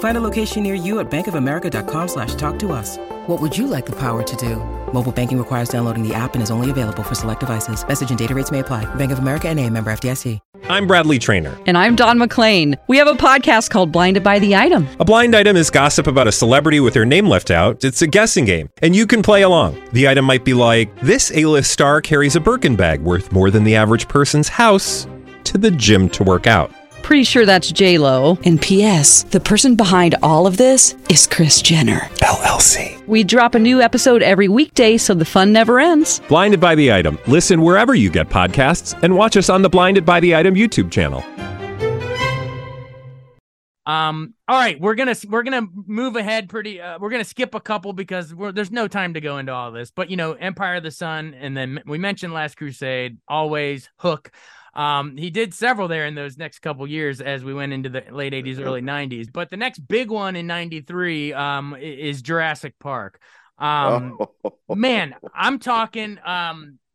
Find a location near you at bankofamerica.com/talktous. What would you like the power to do? Mobile banking requires downloading the app and is only available for select devices. Message and data rates may apply. Bank of America N.A., member FDIC. I'm Bradley Trainer, and I'm Don McClain. We have a podcast called Blinded by the Item. A blind item is gossip about a celebrity with their name left out. It's a guessing game, and you can play along. The item might be like, this A-list star carries a Birkin bag worth more than the average person's house to the gym to work out. Pretty sure that's J-Lo. And P.S. the person behind all of this is Kris Jenner, LLC. We drop a new episode every weekday so the fun never ends. Blinded by the Item. Listen wherever you get podcasts and watch us on the Blinded by the Item YouTube channel. All right, we're gonna move ahead. We're gonna skip a couple because there's no time to go into all this. But you know, Empire of the Sun, and then we mentioned Last Crusade, always Hook. He did several there in those next couple years as we went into the late 80s, early 90s. But the next big one in 93 is Jurassic Park. Man, I'm talking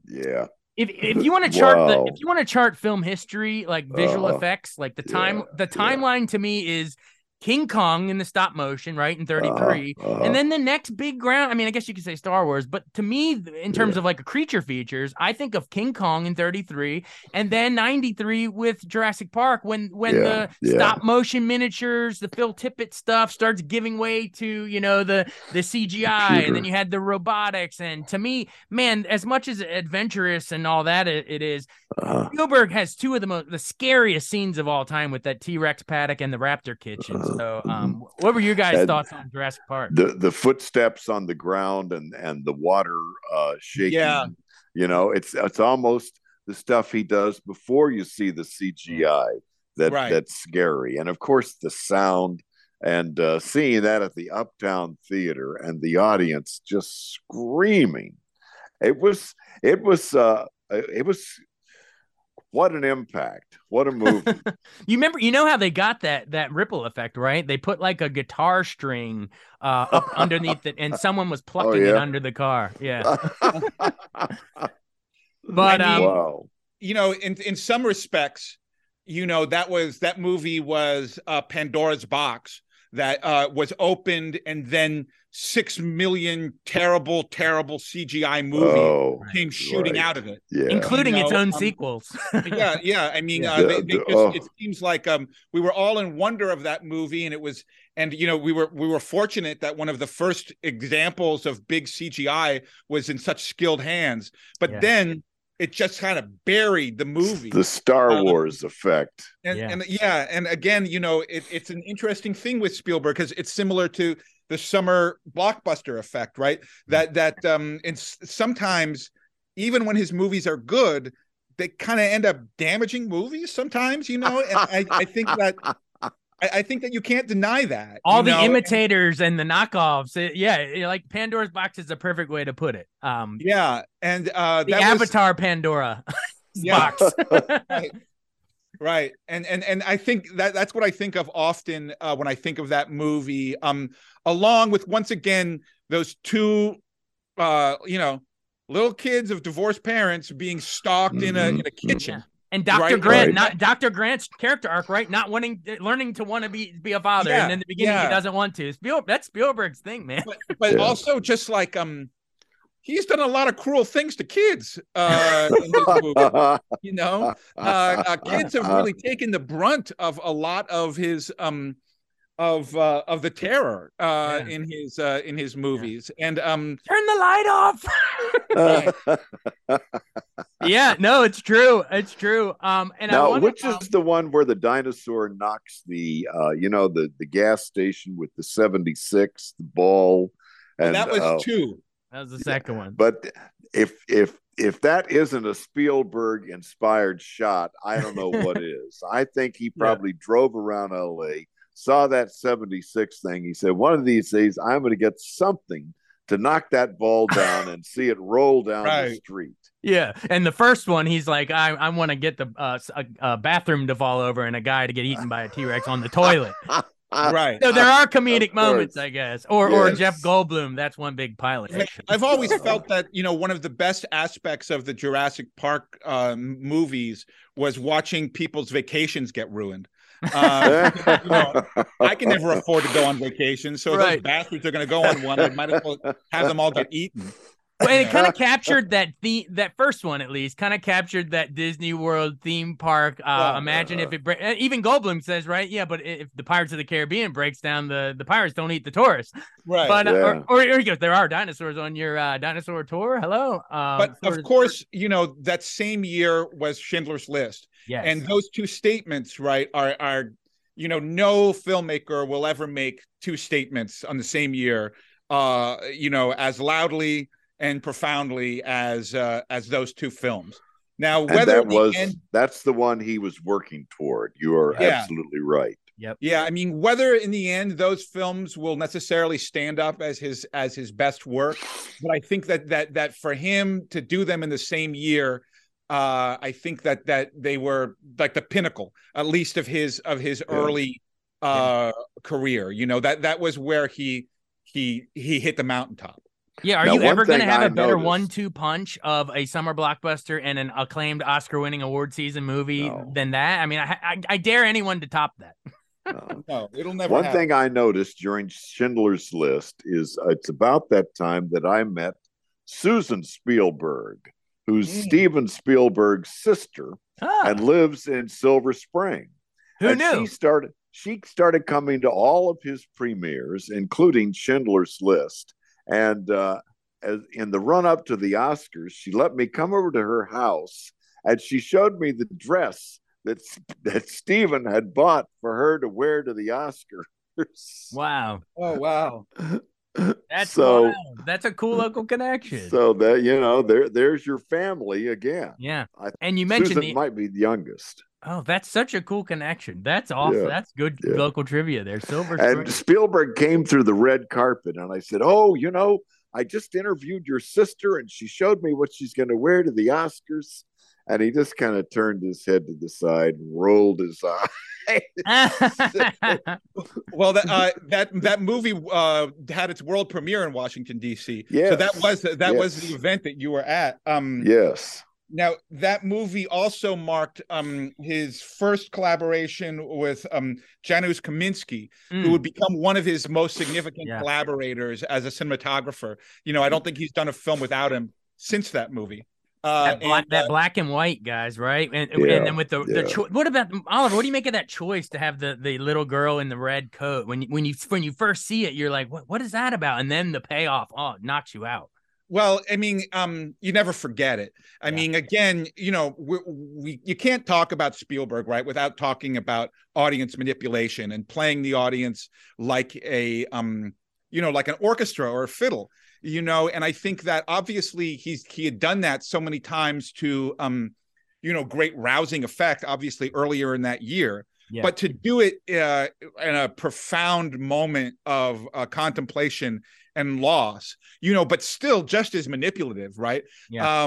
yeah. If you want to chart film history, like visual effects, like the timeline to me is King Kong in the stop motion, right, in 1933, and then the next big ground. I mean, I guess you could say Star Wars, but to me, in terms of like a creature features, I think of King Kong in 1933, and then 1993 with Jurassic Park, when the stop motion miniatures, the Phil Tippett stuff starts giving way to the CGI, and then you had the robotics. And to me, man, as much as adventurous and all that it is, Spielberg has two of the scariest scenes of all time with that T-Rex paddock and the Raptor kitchen. So, what were your guys' thoughts on Jurassic Park? The footsteps on the ground and the water shaking. Yeah. It's almost the stuff he does before you see the CGI that's scary. And of course, the sound and seeing that at the Uptown Theater and the audience just screaming. It was. What an impact. What a movie. You remember, how they got that ripple effect, right? They put like a guitar string up underneath it, and someone was plucking it under the car. Yeah. But, wow. In some respects, that movie was Pandora's box that was opened, and then 6 million terrible CGI movie came shooting out of it, including its own sequels. I mean, it seems like we were all in wonder of that movie, and it was, and we were fortunate that one of the first examples of big CGI was in such skilled hands. But then it just kind of buried the movie. The Star Wars effect. And again, it's an interesting thing with Spielberg, because it's similar to the summer blockbuster effect, right? That and sometimes, even when his movies are good, they kind of end up damaging movies sometimes, And I think that you can't deny that. All the imitators and the knockoffs. Like Pandora's box is the perfect way to put it. And the Avatar Pandora box. Right. And I think that's what I think of often when I think of that movie, along with, once again, those two, little kids of divorced parents being stalked in a kitchen. Yeah. And Dr. Grant, not Dr. Grant's character arc, right? Not learning to want to be a father, and in the beginning he doesn't want to. That's Spielberg's thing, man. But also just like he's done a lot of cruel things to kids in this movie. Kids have really taken the brunt of a lot of his of the terror in his movies, and turn the light off. No, it's true. And now, is the one where the dinosaur knocks the the gas station with the 76 ball, and that was two. That was the second one. But if that isn't a Spielberg inspired shot, I don't know what is. I think he probably drove around LA, saw that 76 thing. He said, one of these days, I'm going to get something to knock that ball down and see it roll down the street. Yeah. And the first one, he's like, I want to get the a bathroom to fall over and a guy to get eaten by a T-Rex on the toilet. So there are comedic moments, I guess, or Jeff Goldblum. That's one big pilot. I've always felt that one of the best aspects of the Jurassic Park movies was watching people's vacations get ruined. I can never afford to go on vacation, so if those bastards are going to go on one, I might as well have them all get eaten. Well, it kind of captured that that first one, at least, kind of captured that Disney World theme park. Imagine if it even Goldblum says, right? Yeah, but if the Pirates of the Caribbean breaks down, the pirates don't eat the tourists. Right. But or he goes, there are dinosaurs on your dinosaur tour. Hello. But of course, you know, that same year was Schindler's List. Yes. And those two statements, right, are you know, no filmmaker will ever make two statements on the same year, you know, as loudly and profoundly as those two films. Now, whether that was that's the one he was working toward. You are absolutely right. Yep. Yeah, I mean, whether in the end those films will necessarily stand up as his best work, but I think that for him to do them in the same year, I think that they were like the pinnacle, at least of his early career. You know, that was where he hit the mountaintop. Yeah, are now, you ever going to have a better 1-2 punch of a summer blockbuster and an acclaimed Oscar-winning award season movie than that? I mean, I dare anyone to top that. No, it'll never happen. One thing I noticed during Schindler's List is it's about that time that I met Susan Spielberg, who's Steven Spielberg's sister and lives in Silver Spring. Who and knew? She started coming to all of his premieres, including Schindler's List. And as in the run-up to the Oscars, she let me come over to her house, and she showed me the dress that Steven had bought for her to wear to the Oscars. Wow! Oh, wow! That's so. That's a cool local connection. So that you know, there's your family again. Yeah, and you mentioned Susan might be the youngest. Oh, that's such a cool connection. That's awesome. Yeah, that's good local trivia there. Silver Spring. And Spielberg came through the red carpet, and I said, oh, you know, I just interviewed your sister, and she showed me what she's going to wear to the Oscars. And he just kind of turned his head to the side and rolled his eyes. Well, that movie had its world premiere in Washington, D.C. Yes. So that was the event that you were at. Yes. Now, that movie also marked his first collaboration with Janusz Kaminski, who would become one of his most significant collaborators as a cinematographer. You know, I don't think he's done a film without him since that movie. That black and white, guys, right? And then with the what about Oliver? What do you make of that choice to have the little girl in the red coat? When you first see it, you're like, what is that about? And then the payoff, knocks you out. Well, I mean, you never forget it. I mean, again, you know, you can't talk about Spielberg, right, without talking about audience manipulation and playing the audience like a, you know, like an orchestra or a fiddle, you know. And I think that obviously he had done that so many times to, you know, great rousing effect, obviously earlier in that year. Yeah. But to do it in a profound moment of contemplation and loss, you know, but still just as manipulative, right? Yeah.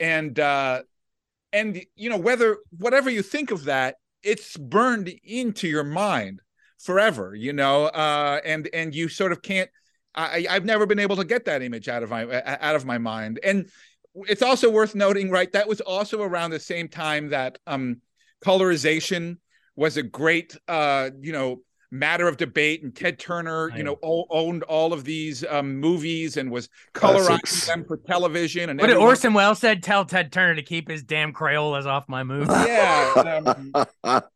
And you know, whatever you think of that, it's burned into your mind forever, you know. And you sort of can't. I've never been able to get that image out of my mind. And it's also worth noting, right? That was also around the same time that colorization was a great, you know, matter of debate, and Ted Turner, you know, owned all of these movies and was colorizing them for television. And what did Orson Welles said? Tell Ted Turner to keep his damn Crayolas off my movie. Yeah,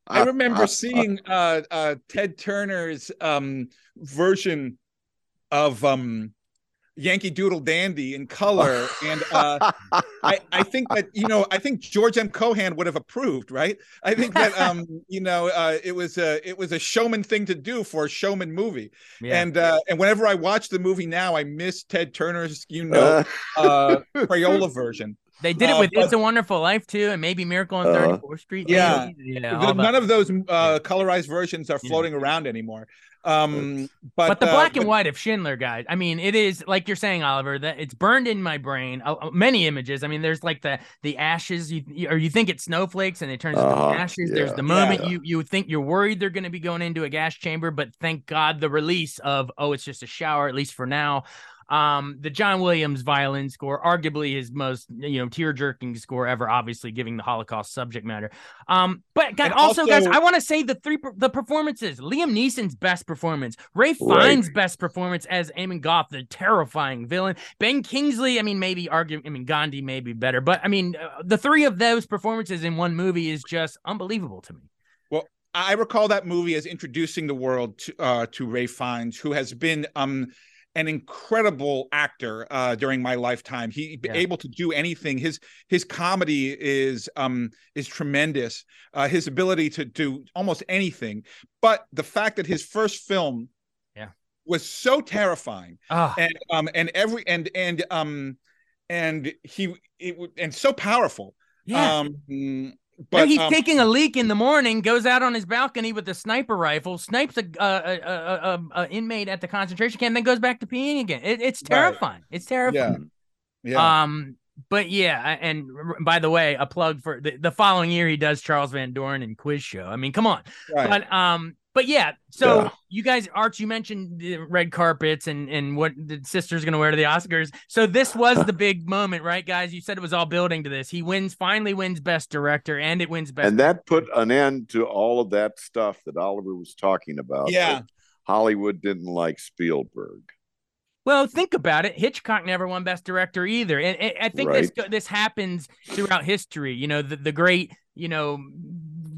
I remember seeing Ted Turner's version of Yankee Doodle Dandy in color, and I think that, you know, I think George M. Cohan would have approved, right? I think that you know, it was a showman thing to do for a showman movie, and whenever I watch the movie now, I miss Ted Turner's, you know, Crayola version. They did it with It's a Wonderful Life too, and maybe Miracle on 34th Street. Yeah, you know, none of those colorized versions are floating around anymore. But the black and white of Schindler, guys. I mean, it is like you're saying, Oliver, that it's burned in my brain. Many images. I mean, there's like the ashes, or you think it's snowflakes, and it turns into ashes. Yeah, there's the moment you think you're worried they're going to be going into a gas chamber, but thank God the release of it's just a shower, at least for now. The John Williams violin score, arguably his most, tear-jerking score ever, obviously giving the Holocaust subject matter. But guys, also, guys, I want to say the performances. Liam Neeson's best performance, Ray Fiennes' best performance as Amon Goth, the terrifying villain. Ben Kingsley, Gandhi may be better, but the three of those performances in one movie is just unbelievable to me. Well, I recall that movie as introducing the world to Ray Fiennes, who has been an incredible actor during my lifetime. He able to do anything. His comedy is tremendous. His ability to do almost anything. But the fact that his first film was so terrifying, and so powerful. Yeah. But he's taking a leak in the morning, goes out on his balcony with a sniper rifle, snipes a inmate at the concentration camp, and then goes back to peeing again. It's terrifying. Right. It's terrifying. Yeah. But yeah, and by the way, a plug for the following year he does Charles Van Doren in Quiz Show. Come on. Right. But yeah, so you guys, Arch, you mentioned the red carpets and what the sister's going to wear to the Oscars. So this was the big moment, right, guys? You said it was all building to this. He finally wins Best Director, and it wins Best Director. And that put an end to all of that stuff that Oliver was talking about. Yeah. Hollywood didn't like Spielberg. Well, think about it. Hitchcock never won Best Director either. And I think this happens throughout history. The great,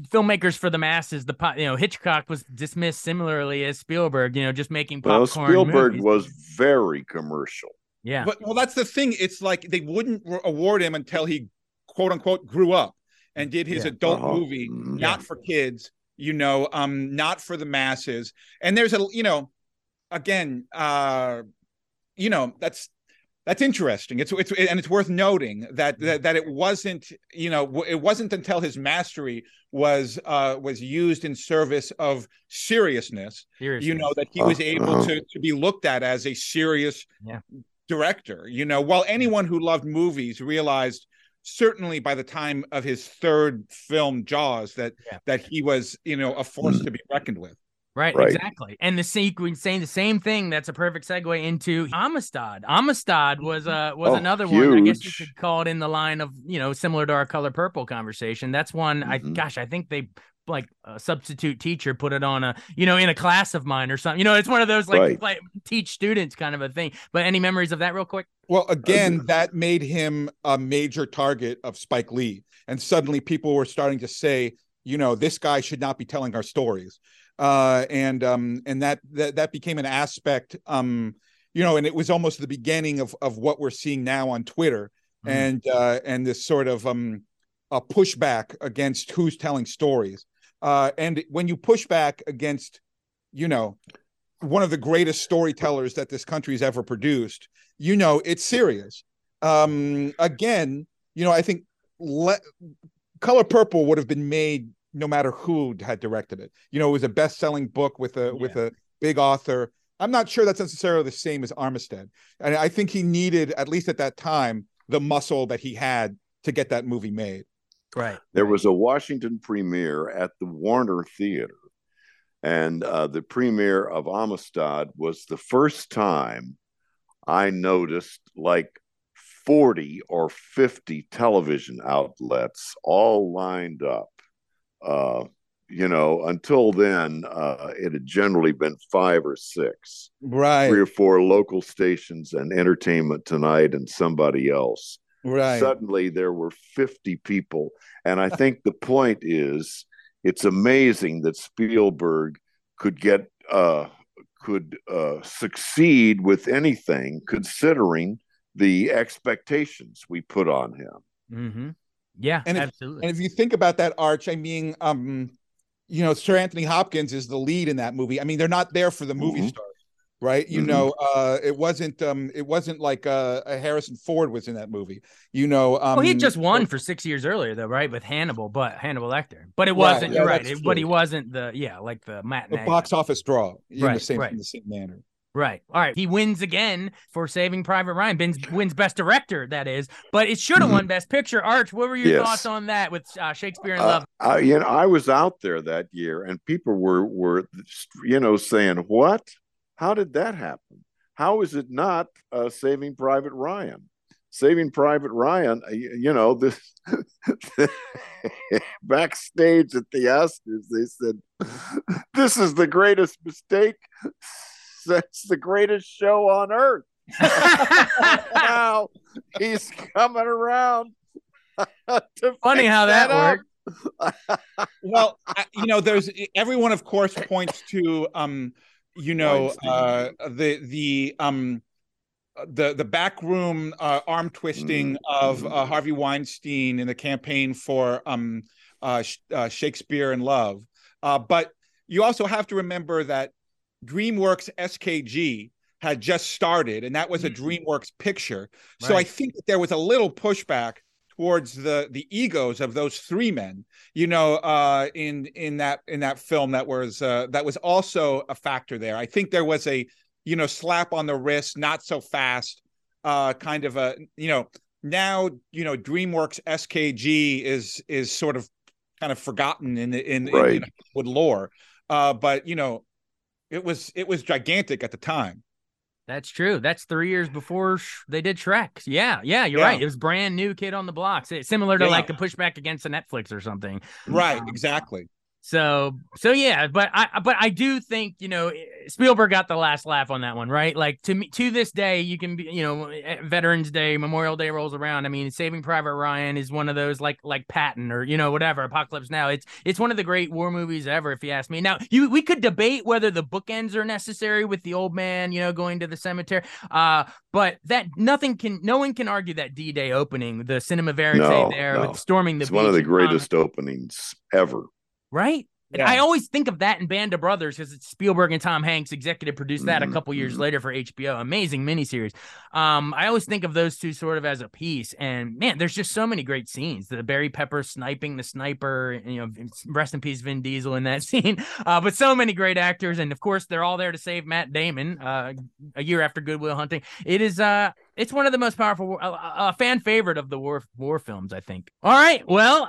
filmmakers for the masses, Hitchcock was dismissed similarly as Spielberg, just making popcorn. Well, Spielberg was very commercial. Yeah. But, that's the thing. It's like they wouldn't award him until he, quote unquote, grew up and did his adult movie, not for kids, not for the masses. And there's that's interesting. It's worth noting that it wasn't, it wasn't until his mastery was used in service of seriousness. That he was able to be looked at as a serious director. While anyone who loved movies realized, certainly by the time of his third film, Jaws, that he was, a force to be reckoned with. Right, exactly. And the sequel saying the same thing. That's a perfect segue into Amistad. Amistad was another huge one. I guess you could call it in the line of, similar to our Color Purple conversation. That's one. I think they a substitute teacher put it on in a class of mine or something. It's one of those teach students kind of a thing. But any memories of that real quick? Well, again, that made him a major target of Spike Lee. And suddenly people were starting to say, this guy should not be telling our stories. And that became an aspect, and it was almost the beginning of what we're seeing now on Twitter, and this sort of a pushback against who's telling stories. And when you push back against, one of the greatest storytellers that this country's ever produced, it's serious. I think Color Purple would have been made no matter who had directed it. It was a best-selling book with a big author. I'm not sure that's necessarily the same as Armistead. And I think he needed, at least at that time, the muscle that he had to get that movie made. Right. There was a Washington premiere at the Warner Theater. And the premiere of Amistad was the first time I noticed 40 or 50 television outlets all lined up. Until then, it had generally been 5 or 6, right? 3 or 4 local stations and Entertainment Tonight and somebody else. Right. Suddenly there were 50 people. And I think the point is, it's amazing that Spielberg could succeed with anything, considering the expectations we put on him. Mm-hmm. Yeah, absolutely. And if you think about that, Arch, Sir Anthony Hopkins is the lead in that movie. They're not there for the movie stars, right? It wasn't like a Harrison Ford was in that movie. Well, he just won for 6 years earlier, though, right, with Hannibal Lecter. But it wasn't. Right, It, but he wasn't the matinee. The box office draw, in the same manner. Right. All right. He wins again for Saving Private Ryan. Wins Best Director, that is. But it should have won Best Picture. Arch, what were your thoughts on that with Shakespeare in Love? I was out there that year, and people were saying, "What? How did that happen? How is it not Saving Private Ryan? Saving Private Ryan, you know, this backstage at the Oscars, they said, this is the greatest mistake. That's the greatest show on earth. Now he's coming around. Funny how that worked. Well, you know, there's everyone, of course, points to, you know, the backroom arm twisting of Harvey Weinstein in the campaign for Shakespeare in Love. But you also have to remember that DreamWorks SKG had just started, and that was a DreamWorks picture. Right. So I think that there was a little pushback towards the egos of those three men, you know, in that film that was also a factor there. I think there was a, you know, slap on the wrist, not so fast, kind of a, you know, now, you know, DreamWorks SKG is sort of kind of forgotten in Hollywood lore. But, you know, it was gigantic at the time. That's true. That's 3 years before they did Shrek. Yeah, you're right. It was brand new kid on the blocks. It's similar to like the pushback against the Netflix or something. Right, exactly. So yeah, but I do think, you know, Spielberg got the last laugh on that one, right? Like, to me, to this day, you can be, you know, Veterans Day, Memorial Day rolls around. I mean, Saving Private Ryan is one of those like Patton or, you know, whatever, Apocalypse Now. It's one of the great war movies ever, if you ask me. Now, we could debate whether the bookends are necessary with the old man, you know, going to the cemetery. But that no one can argue that D-Day opening, the Cinema Verite with storming the beach. It's one of the greatest openings ever. Right? Yeah. I always think of that in Band of Brothers because it's Spielberg and Tom Hanks executive produced that a couple years later for HBO. Amazing miniseries. I always think of those two sort of as a piece. And man, there's just so many great scenes. The Barry Pepper sniping the sniper, you know, rest in peace, Vin Diesel in that scene. But so many great actors. And of course, they're all there to save Matt Damon a year after Good Will Hunting. It is... It's one of the most powerful, a fan favorite of the war films, I think. All right, well,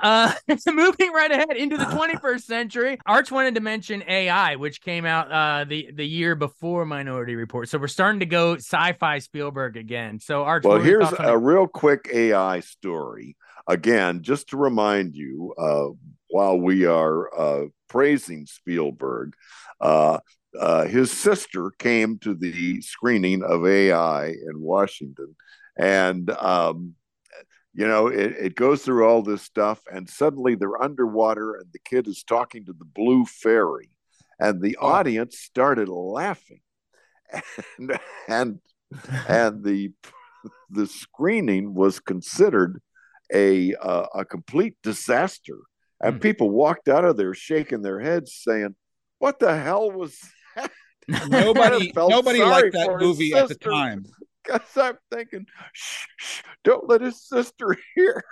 moving right ahead into the 21st century, Arch wanted to mention AI, which came out the year before Minority Report. So we're starting to go sci-fi Spielberg again. So Arch, well, here's a real quick AI story. Again, just to remind you, while we are praising Spielberg, his sister came to the screening of AI in Washington, and you know, it goes through all this stuff, and suddenly they're underwater, and the kid is talking to the blue fairy, and the audience started laughing, and the screening was considered a complete disaster, and people walked out of there shaking their heads, saying, "What the hell was?" Nobody liked that movie at the time. Because I'm thinking, shh, don't let his sister hear.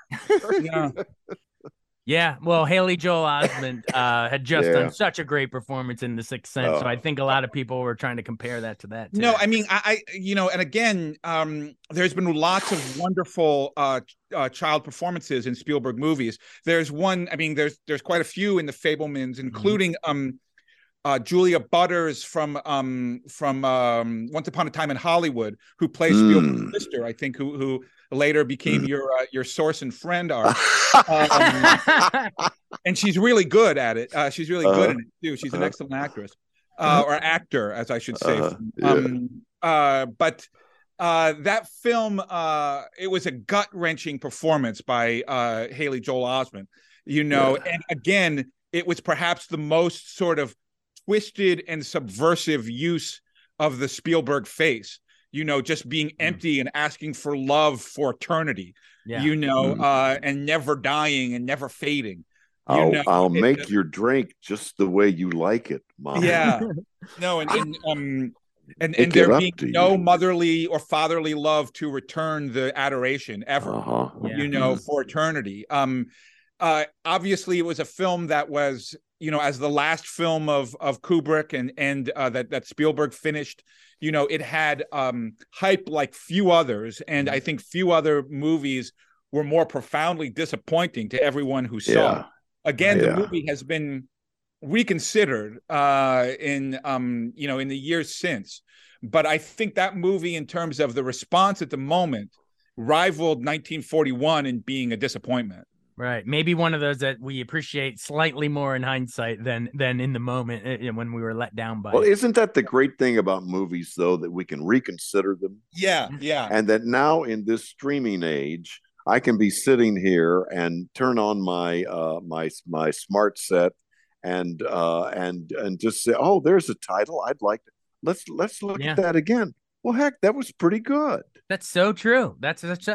Yeah. Well, Haley Joel Osment had just done such a great performance in The Sixth Sense, so I think a lot of people were trying to compare that to that. Too. No, I mean, I you know, and again, there's been lots of wonderful child performances in Spielberg movies. There's one, I mean, there's quite a few in The Fabelmans, including Julia Butters from Once Upon a Time in Hollywood, who plays Spielberg's sister, I think, who later became your source and friend, Art. And she's really good at it. She's really good at it too. She's an excellent actress or actor, as I should say. But that film, it was a gut-wrenching performance by Haley Joel Osment. You know, and again, it was perhaps the most sort of twisted and subversive use of the Spielberg face, you know, just being empty and asking for love for eternity, you know, and never dying and never fading. I'll make your drink just the way you like it, Mom. Yeah. No, and there being no motherly or fatherly love to return the adoration ever, you know, for eternity. Obviously, it was a film that was, you know, as the last film of Kubrick and that Spielberg finished, you know, it had hype like few others. And I think few other movies were more profoundly disappointing to everyone who saw it. Again, the movie has been reconsidered in, you know, in the years since. But I think that movie, in terms of the response at the moment, rivaled 1941 in being a disappointment. Right. Maybe one of those that we appreciate slightly more in hindsight than in the moment when we were let down by. Well, isn't that the great thing about movies, though, that we can reconsider them? Yeah, yeah. And that now in this streaming age, I can be sitting here and turn on my my smart set and just say, oh, there's a title I'd like to. Let's look at that again. Well, heck, that was pretty good. That's so true. That's such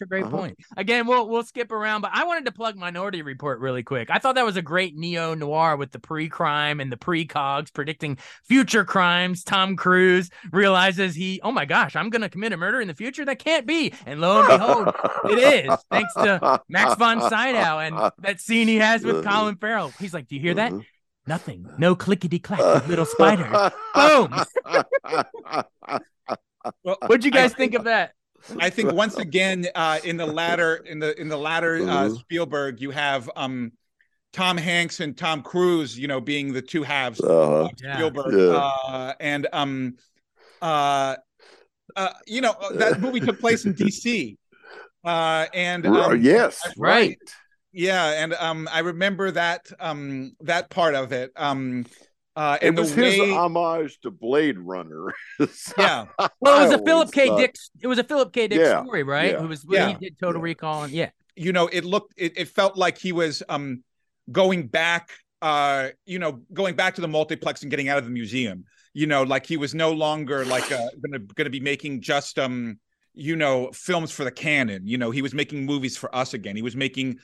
a great point. Again, we'll skip around, but I wanted to plug Minority Report really quick. I thought that was a great neo-noir with the pre-crime and the pre-cogs predicting future crimes. Tom Cruise realizes oh my gosh, I'm going to commit a murder in the future? That can't be. And lo and behold, it is, thanks to Max von Sydow and that scene he has with Colin Farrell. He's like, do you hear that? Nothing. No clickety-clack, little spider. Boom! Well, what'd you guys think of that? I think once again, in the latter Spielberg, you have Tom Hanks and Tom Cruise, being the two halves of Spielberg, that movie took place in D.C. Yes, right. Yeah, and I remember that part of it. And it was his homage to Blade Runner. Yeah, well, it was a Philip K. Dick. It was a Philip K. Dick story, right? Yeah. He did Total Recall, and it felt like he was going back. Going back to the multiplex and getting out of the museum. Like he was no longer like going to be making just films for the canon. He was making movies for us again. He was making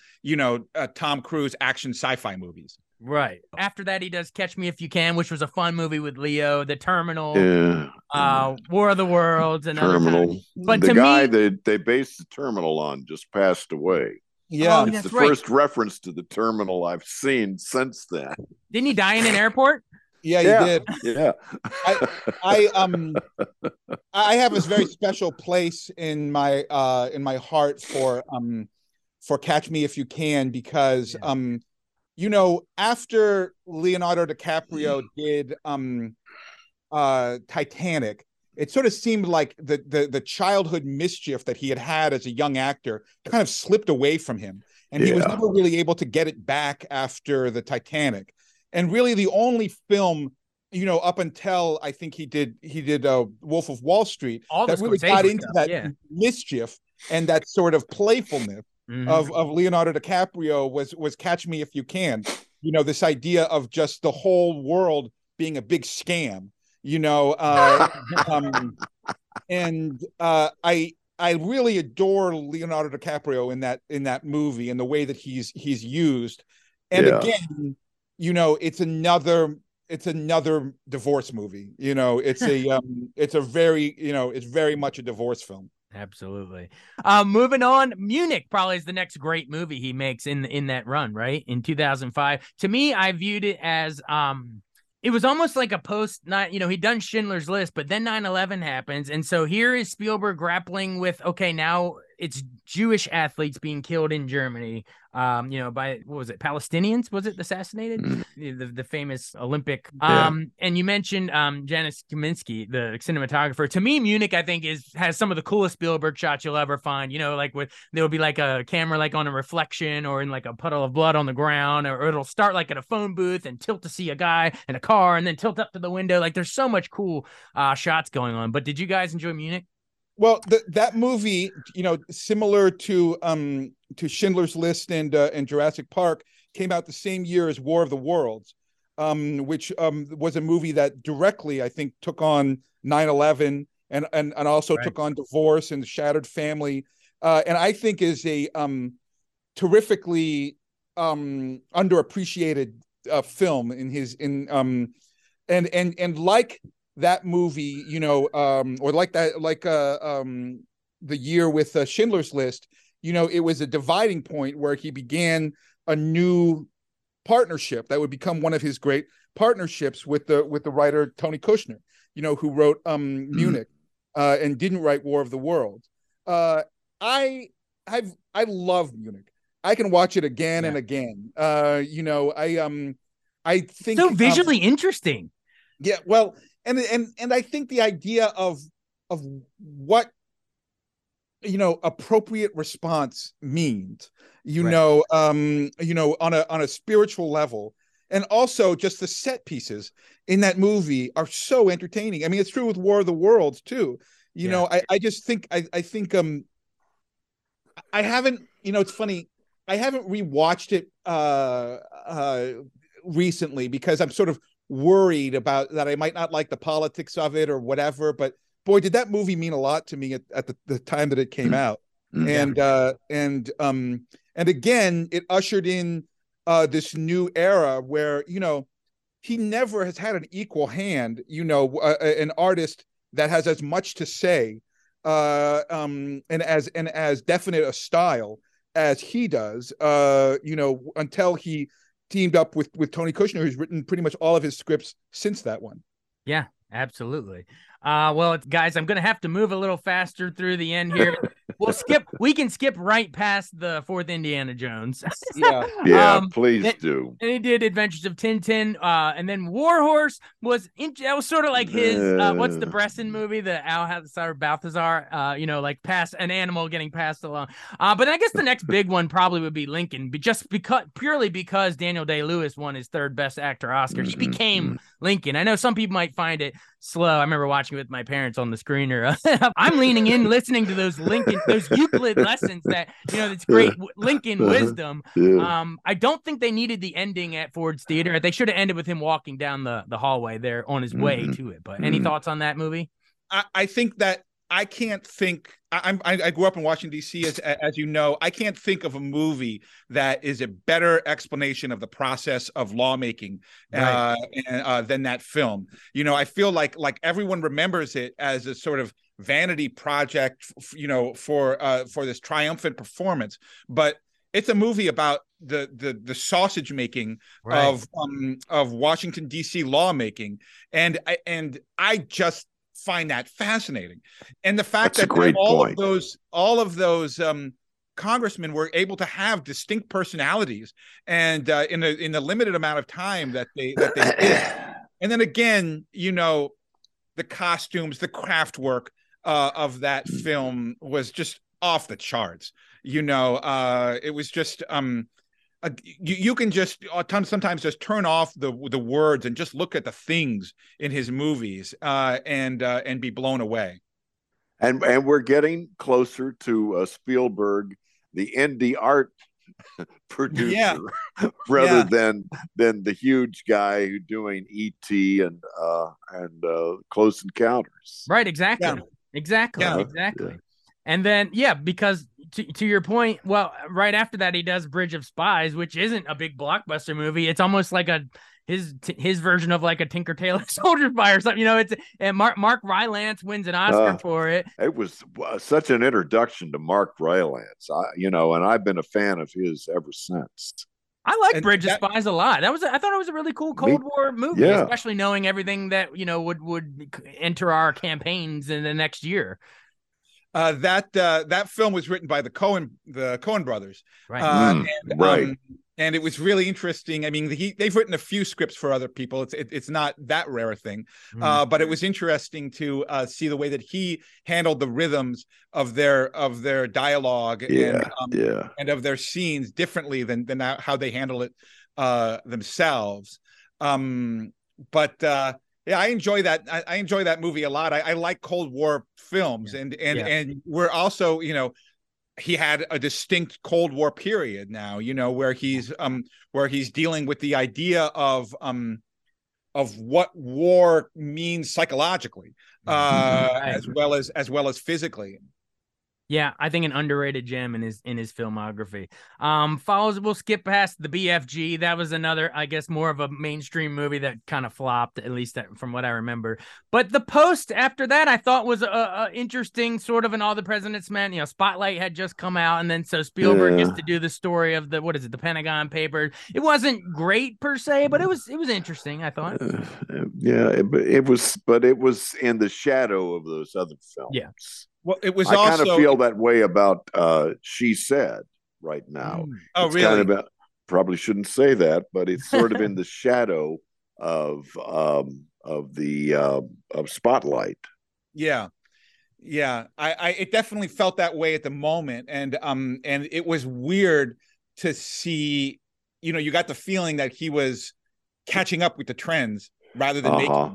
Tom Cruise action sci-fi movies. Right. After that, he does Catch Me If You Can, which was a fun movie with Leo, The Terminal, War of the Worlds, and Terminal. But the guy that they based The Terminal on just passed away. Yeah, it's the first reference to The Terminal I've seen since then. Didn't he die in an airport? Yeah, he did. Yeah, I have this very special place in my heart for Catch Me If You Can, because after Leonardo DiCaprio did Titanic, it sort of seemed like the childhood mischief that he had as a young actor kind of slipped away from him. And he was never really able to get it back after the Titanic. And really the only film, up until I think he did Wolf of Wall Street, that really got into that mischief and that sort of playfulness. Mm-hmm. Of Leonardo DiCaprio was Catch Me If You Can. This idea of just the whole world being a big scam. I really adore Leonardo DiCaprio in that movie and the way that he's used. And again, it's another divorce movie. It's a it's a very it's very much a divorce film. Absolutely. Moving on, Munich probably is the next great movie he makes in that run, right? In 2005. To me, I viewed it as it was almost like a he'd done Schindler's List, but then 9/11 happens. And so here is Spielberg grappling with, okay, now it's Jewish athletes being killed in Germany, by, what was it? Palestinians? Was it assassinated? Mm-hmm. The famous Olympic. Yeah. And you mentioned Janusz Kaminski, the cinematographer. To me, Munich, I think, has some of the coolest Spielberg shots you'll ever find. Like there will be like a camera like on a reflection or in like a puddle of blood on the ground, or it'll start like at a phone booth and tilt to see a guy and a car and then tilt up to the window. Like there's so much cool shots going on. But did you guys enjoy Munich? Well, that movie, similar to Schindler's List and Jurassic Park, came out the same year as War of the Worlds, which was a movie that directly, I think, took on 9/11 and also took on divorce and the shattered family, and I think is a terrifically underappreciated film in his and like that movie, the year with Schindler's List, it was a dividing point where he began a new partnership that would become one of his great partnerships with the writer Tony Kushner, who wrote Munich and didn't write War of the Worlds. I love Munich. I can watch it again and again. I think so visually interesting. Yeah, well. And I think the idea of what, you know, appropriate response means, you know, you know, on a spiritual level. And also just the set pieces in that movie are so entertaining. I mean, it's true with War of the Worlds too. You know, I just think, I think, I haven't, you know, it's funny. I haven't rewatched it recently because I'm sort of worried about that. I might not like the politics of it or whatever, but boy, did that movie mean a lot to me at the time that it came out. And again, it ushered in this new era where, you know, he never has had an equal hand, you know, an artist that has as much to say and as definite a style as he does, you know, until he teamed up with Tony Kushner, who's written pretty much all of his scripts since that one. Yeah, absolutely. Well, guys, I'm going to have to move a little faster through the end here. We can skip right past the fourth Indiana Jones. Please do. And he did Adventures of Tintin, and then War Horse was sort of like his what's the Bresson movie, the Alcázar Balthazar, you know, like pass an animal getting passed along. But I guess the next big one probably would be Lincoln, but just because Daniel Day-Lewis won his third Best Actor Oscar, he became Lincoln. I know some people might find it slow. I remember watching it with my parents on the screener. I'm leaning in, listening to those Lincoln, those Euclid lessons that, you know, that's great Lincoln wisdom. I don't think they needed the ending at Ford's Theater. They should have ended with him walking down the hallway there on his way to it. But any thoughts on that movie? I think that I can't think. I grew up in Washington, D.C., as you know. I can't think of a movie that is a better explanation of the process of lawmaking than that film. You know, I feel like everyone remembers it as a sort of vanity project, you know, for this triumphant performance. But it's a movie about the sausage making of Washington, D.C. lawmaking, and I just find that fascinating. And the fact that all of those congressmen were able to have distinct personalities and in the limited amount of time that they did. And then again, you know, the costumes, the craft work of that film was just off the charts. You know, it was just you can just sometimes just turn off the words and just look at the things in his movies and be blown away. And we're getting closer to Spielberg, the indie art producer, rather than the huge guy who doing E.T. and Close Encounters. Right. Exactly. Yeah. And then, because to your point, well, right after that, he does Bridge of Spies, which isn't a big blockbuster movie. It's almost like his version of like a Tinker Tailor Soldier Spy or something. You know, it's, and Mark Rylance wins an Oscar for it. It was such an introduction to Mark Rylance, and I've been a fan of his ever since. I like Bridge of Spies a lot. I thought it was a really cool Cold War movie, especially knowing everything that, you know, would enter our campaigns in the next year. That film was written by the Coen brothers, and it was really interesting. I mean, they've written a few scripts for other people. It's not that rare a thing, but it was interesting to see the way that he handled the rhythms of their dialogue and of their scenes differently than how they handle it themselves. Yeah, I enjoy that. I enjoy that movie a lot. I like Cold War films, and we're also, you know, he had a distinct Cold War period now, you know, where he's dealing with the idea of what war means psychologically, as well as physically. Yeah, I think an underrated gem in his filmography. We'll skip past the BFG. That was another, I guess, more of a mainstream movie that kind of flopped, at least from what I remember. But The Post after that, I thought was a interesting sort of an All the President's Men. You know, Spotlight had just come out, and then so Spielberg gets to do the story of the Pentagon Papers. It wasn't great per se, but it was interesting, I thought. It was in the shadow of those other films. Yeah. Well, it was. I kind of feel that way about She Said right now. Oh, it's really? Probably shouldn't say that, but it's sort of in the shadow of of Spotlight. Yeah. Yeah. It definitely felt that way at the moment. And it was weird to see, you know, you got the feeling that he was catching up with the trends rather than making them.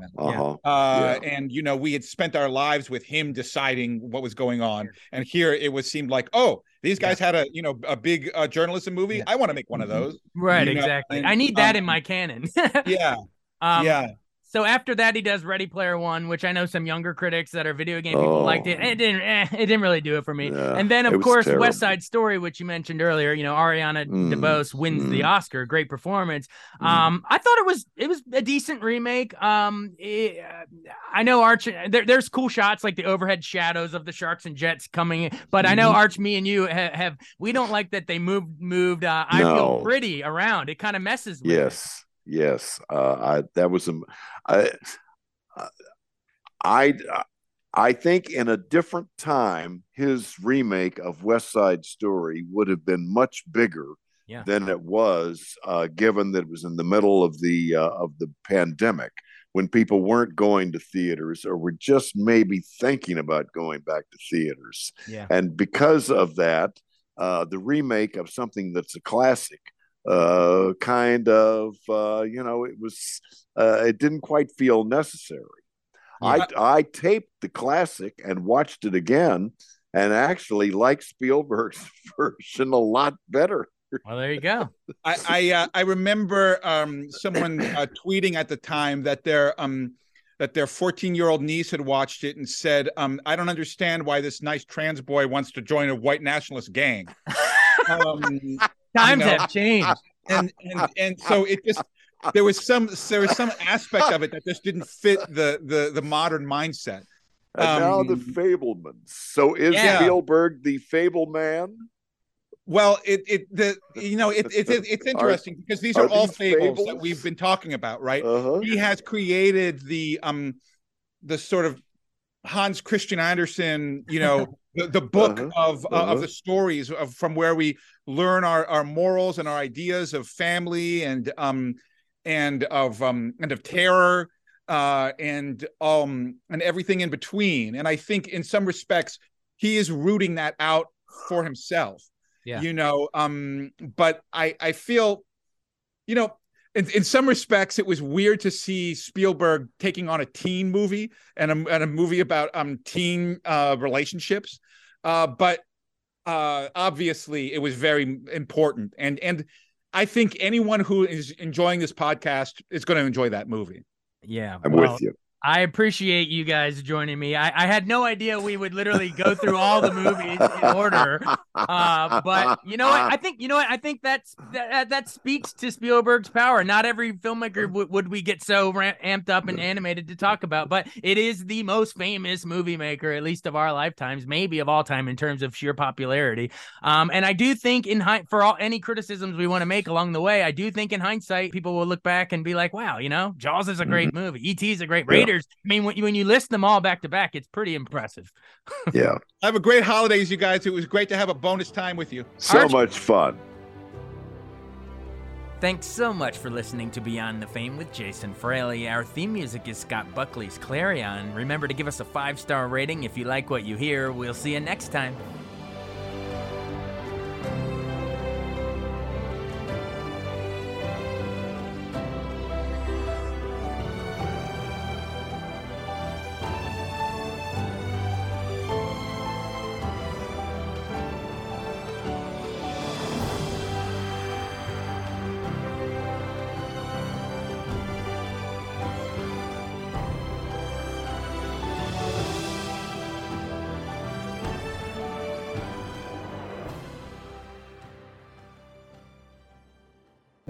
And, you know, we had spent our lives with him deciding what was going on. And here it was seemed like, oh, these guys had a big journalism movie. Yeah. I want to make one of those. Right. You exactly. And I need that in my canon. Yeah. So after that, he does Ready Player One, which I know some younger critics that are video game people liked it. It didn't really do it for me. Yeah, and then, of course, terrible. West Side Story, which you mentioned earlier, you know, Ariana DeBose wins the Oscar. Great performance. I thought it was a decent remake. I know Arch, there's cool shots like the overhead shadows of the sharks and jets coming in, but I know Arch, me and you have we don't like that they moved I Feel Pretty around. It kind of messes with it. Yes, I think in a different time, his remake of West Side Story would have been much bigger than it was, given that it was in the middle of the pandemic when people weren't going to theaters or were just maybe thinking about going back to theaters. Yeah. And because of that, the remake of something that's a classic. It was it didn't quite feel necessary. Yeah. I taped the classic and watched it again and actually liked Spielberg's version a lot better. Well, there you go. I remember someone tweeting at the time that their 14-year-old niece had watched it and said, I don't understand why this nice trans boy wants to join a white nationalist gang. Times have changed, and so it just there was some aspect of it that just didn't fit the modern mindset. And now the Fabelmans. So is Spielberg the Fableman? Well, it's interesting because these are all fables that we've been talking about, right? Uh-huh. He has created the sort of Hans Christian Andersen, you know. The book of the stories from where we learn our morals and our ideas of family and of terror and everything in between. And I think in some respects he is rooting that out for himself. Yeah. You know, but I feel, you know, in some respects, it was weird to see Spielberg taking on a teen movie and a movie about teen relationships, but obviously it was very important. And I think anyone who is enjoying this podcast is going to enjoy that movie. Yeah, I'm with you. I appreciate you guys joining me. I had no idea we would literally go through all the movies in order. But you know what? I think that speaks to Spielberg's power. Not every filmmaker would we get so amped up and animated to talk about, but it is the most famous movie maker, at least of our lifetimes, maybe of all time in terms of sheer popularity. And I do think for all any criticisms we want to make along the way, I do think in hindsight, people will look back and be like, wow, you know, Jaws is a great movie. E.T. is a great Raiders. I mean, when you list them all back to back, it's pretty impressive. Yeah. Have a great holidays, you guys. It was great to have a bonus time with you. So much fun. Thanks so much for listening to Beyond the Fame with Jason Fraley. Our theme music is Scott Buckley's Clarion. Remember to give us a 5-star rating if you like what you hear. We'll see you next time.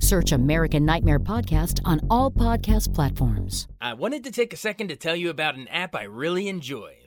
Search American Nightmare Podcast on all podcast platforms. I wanted to take a second to tell you about an app I really enjoy.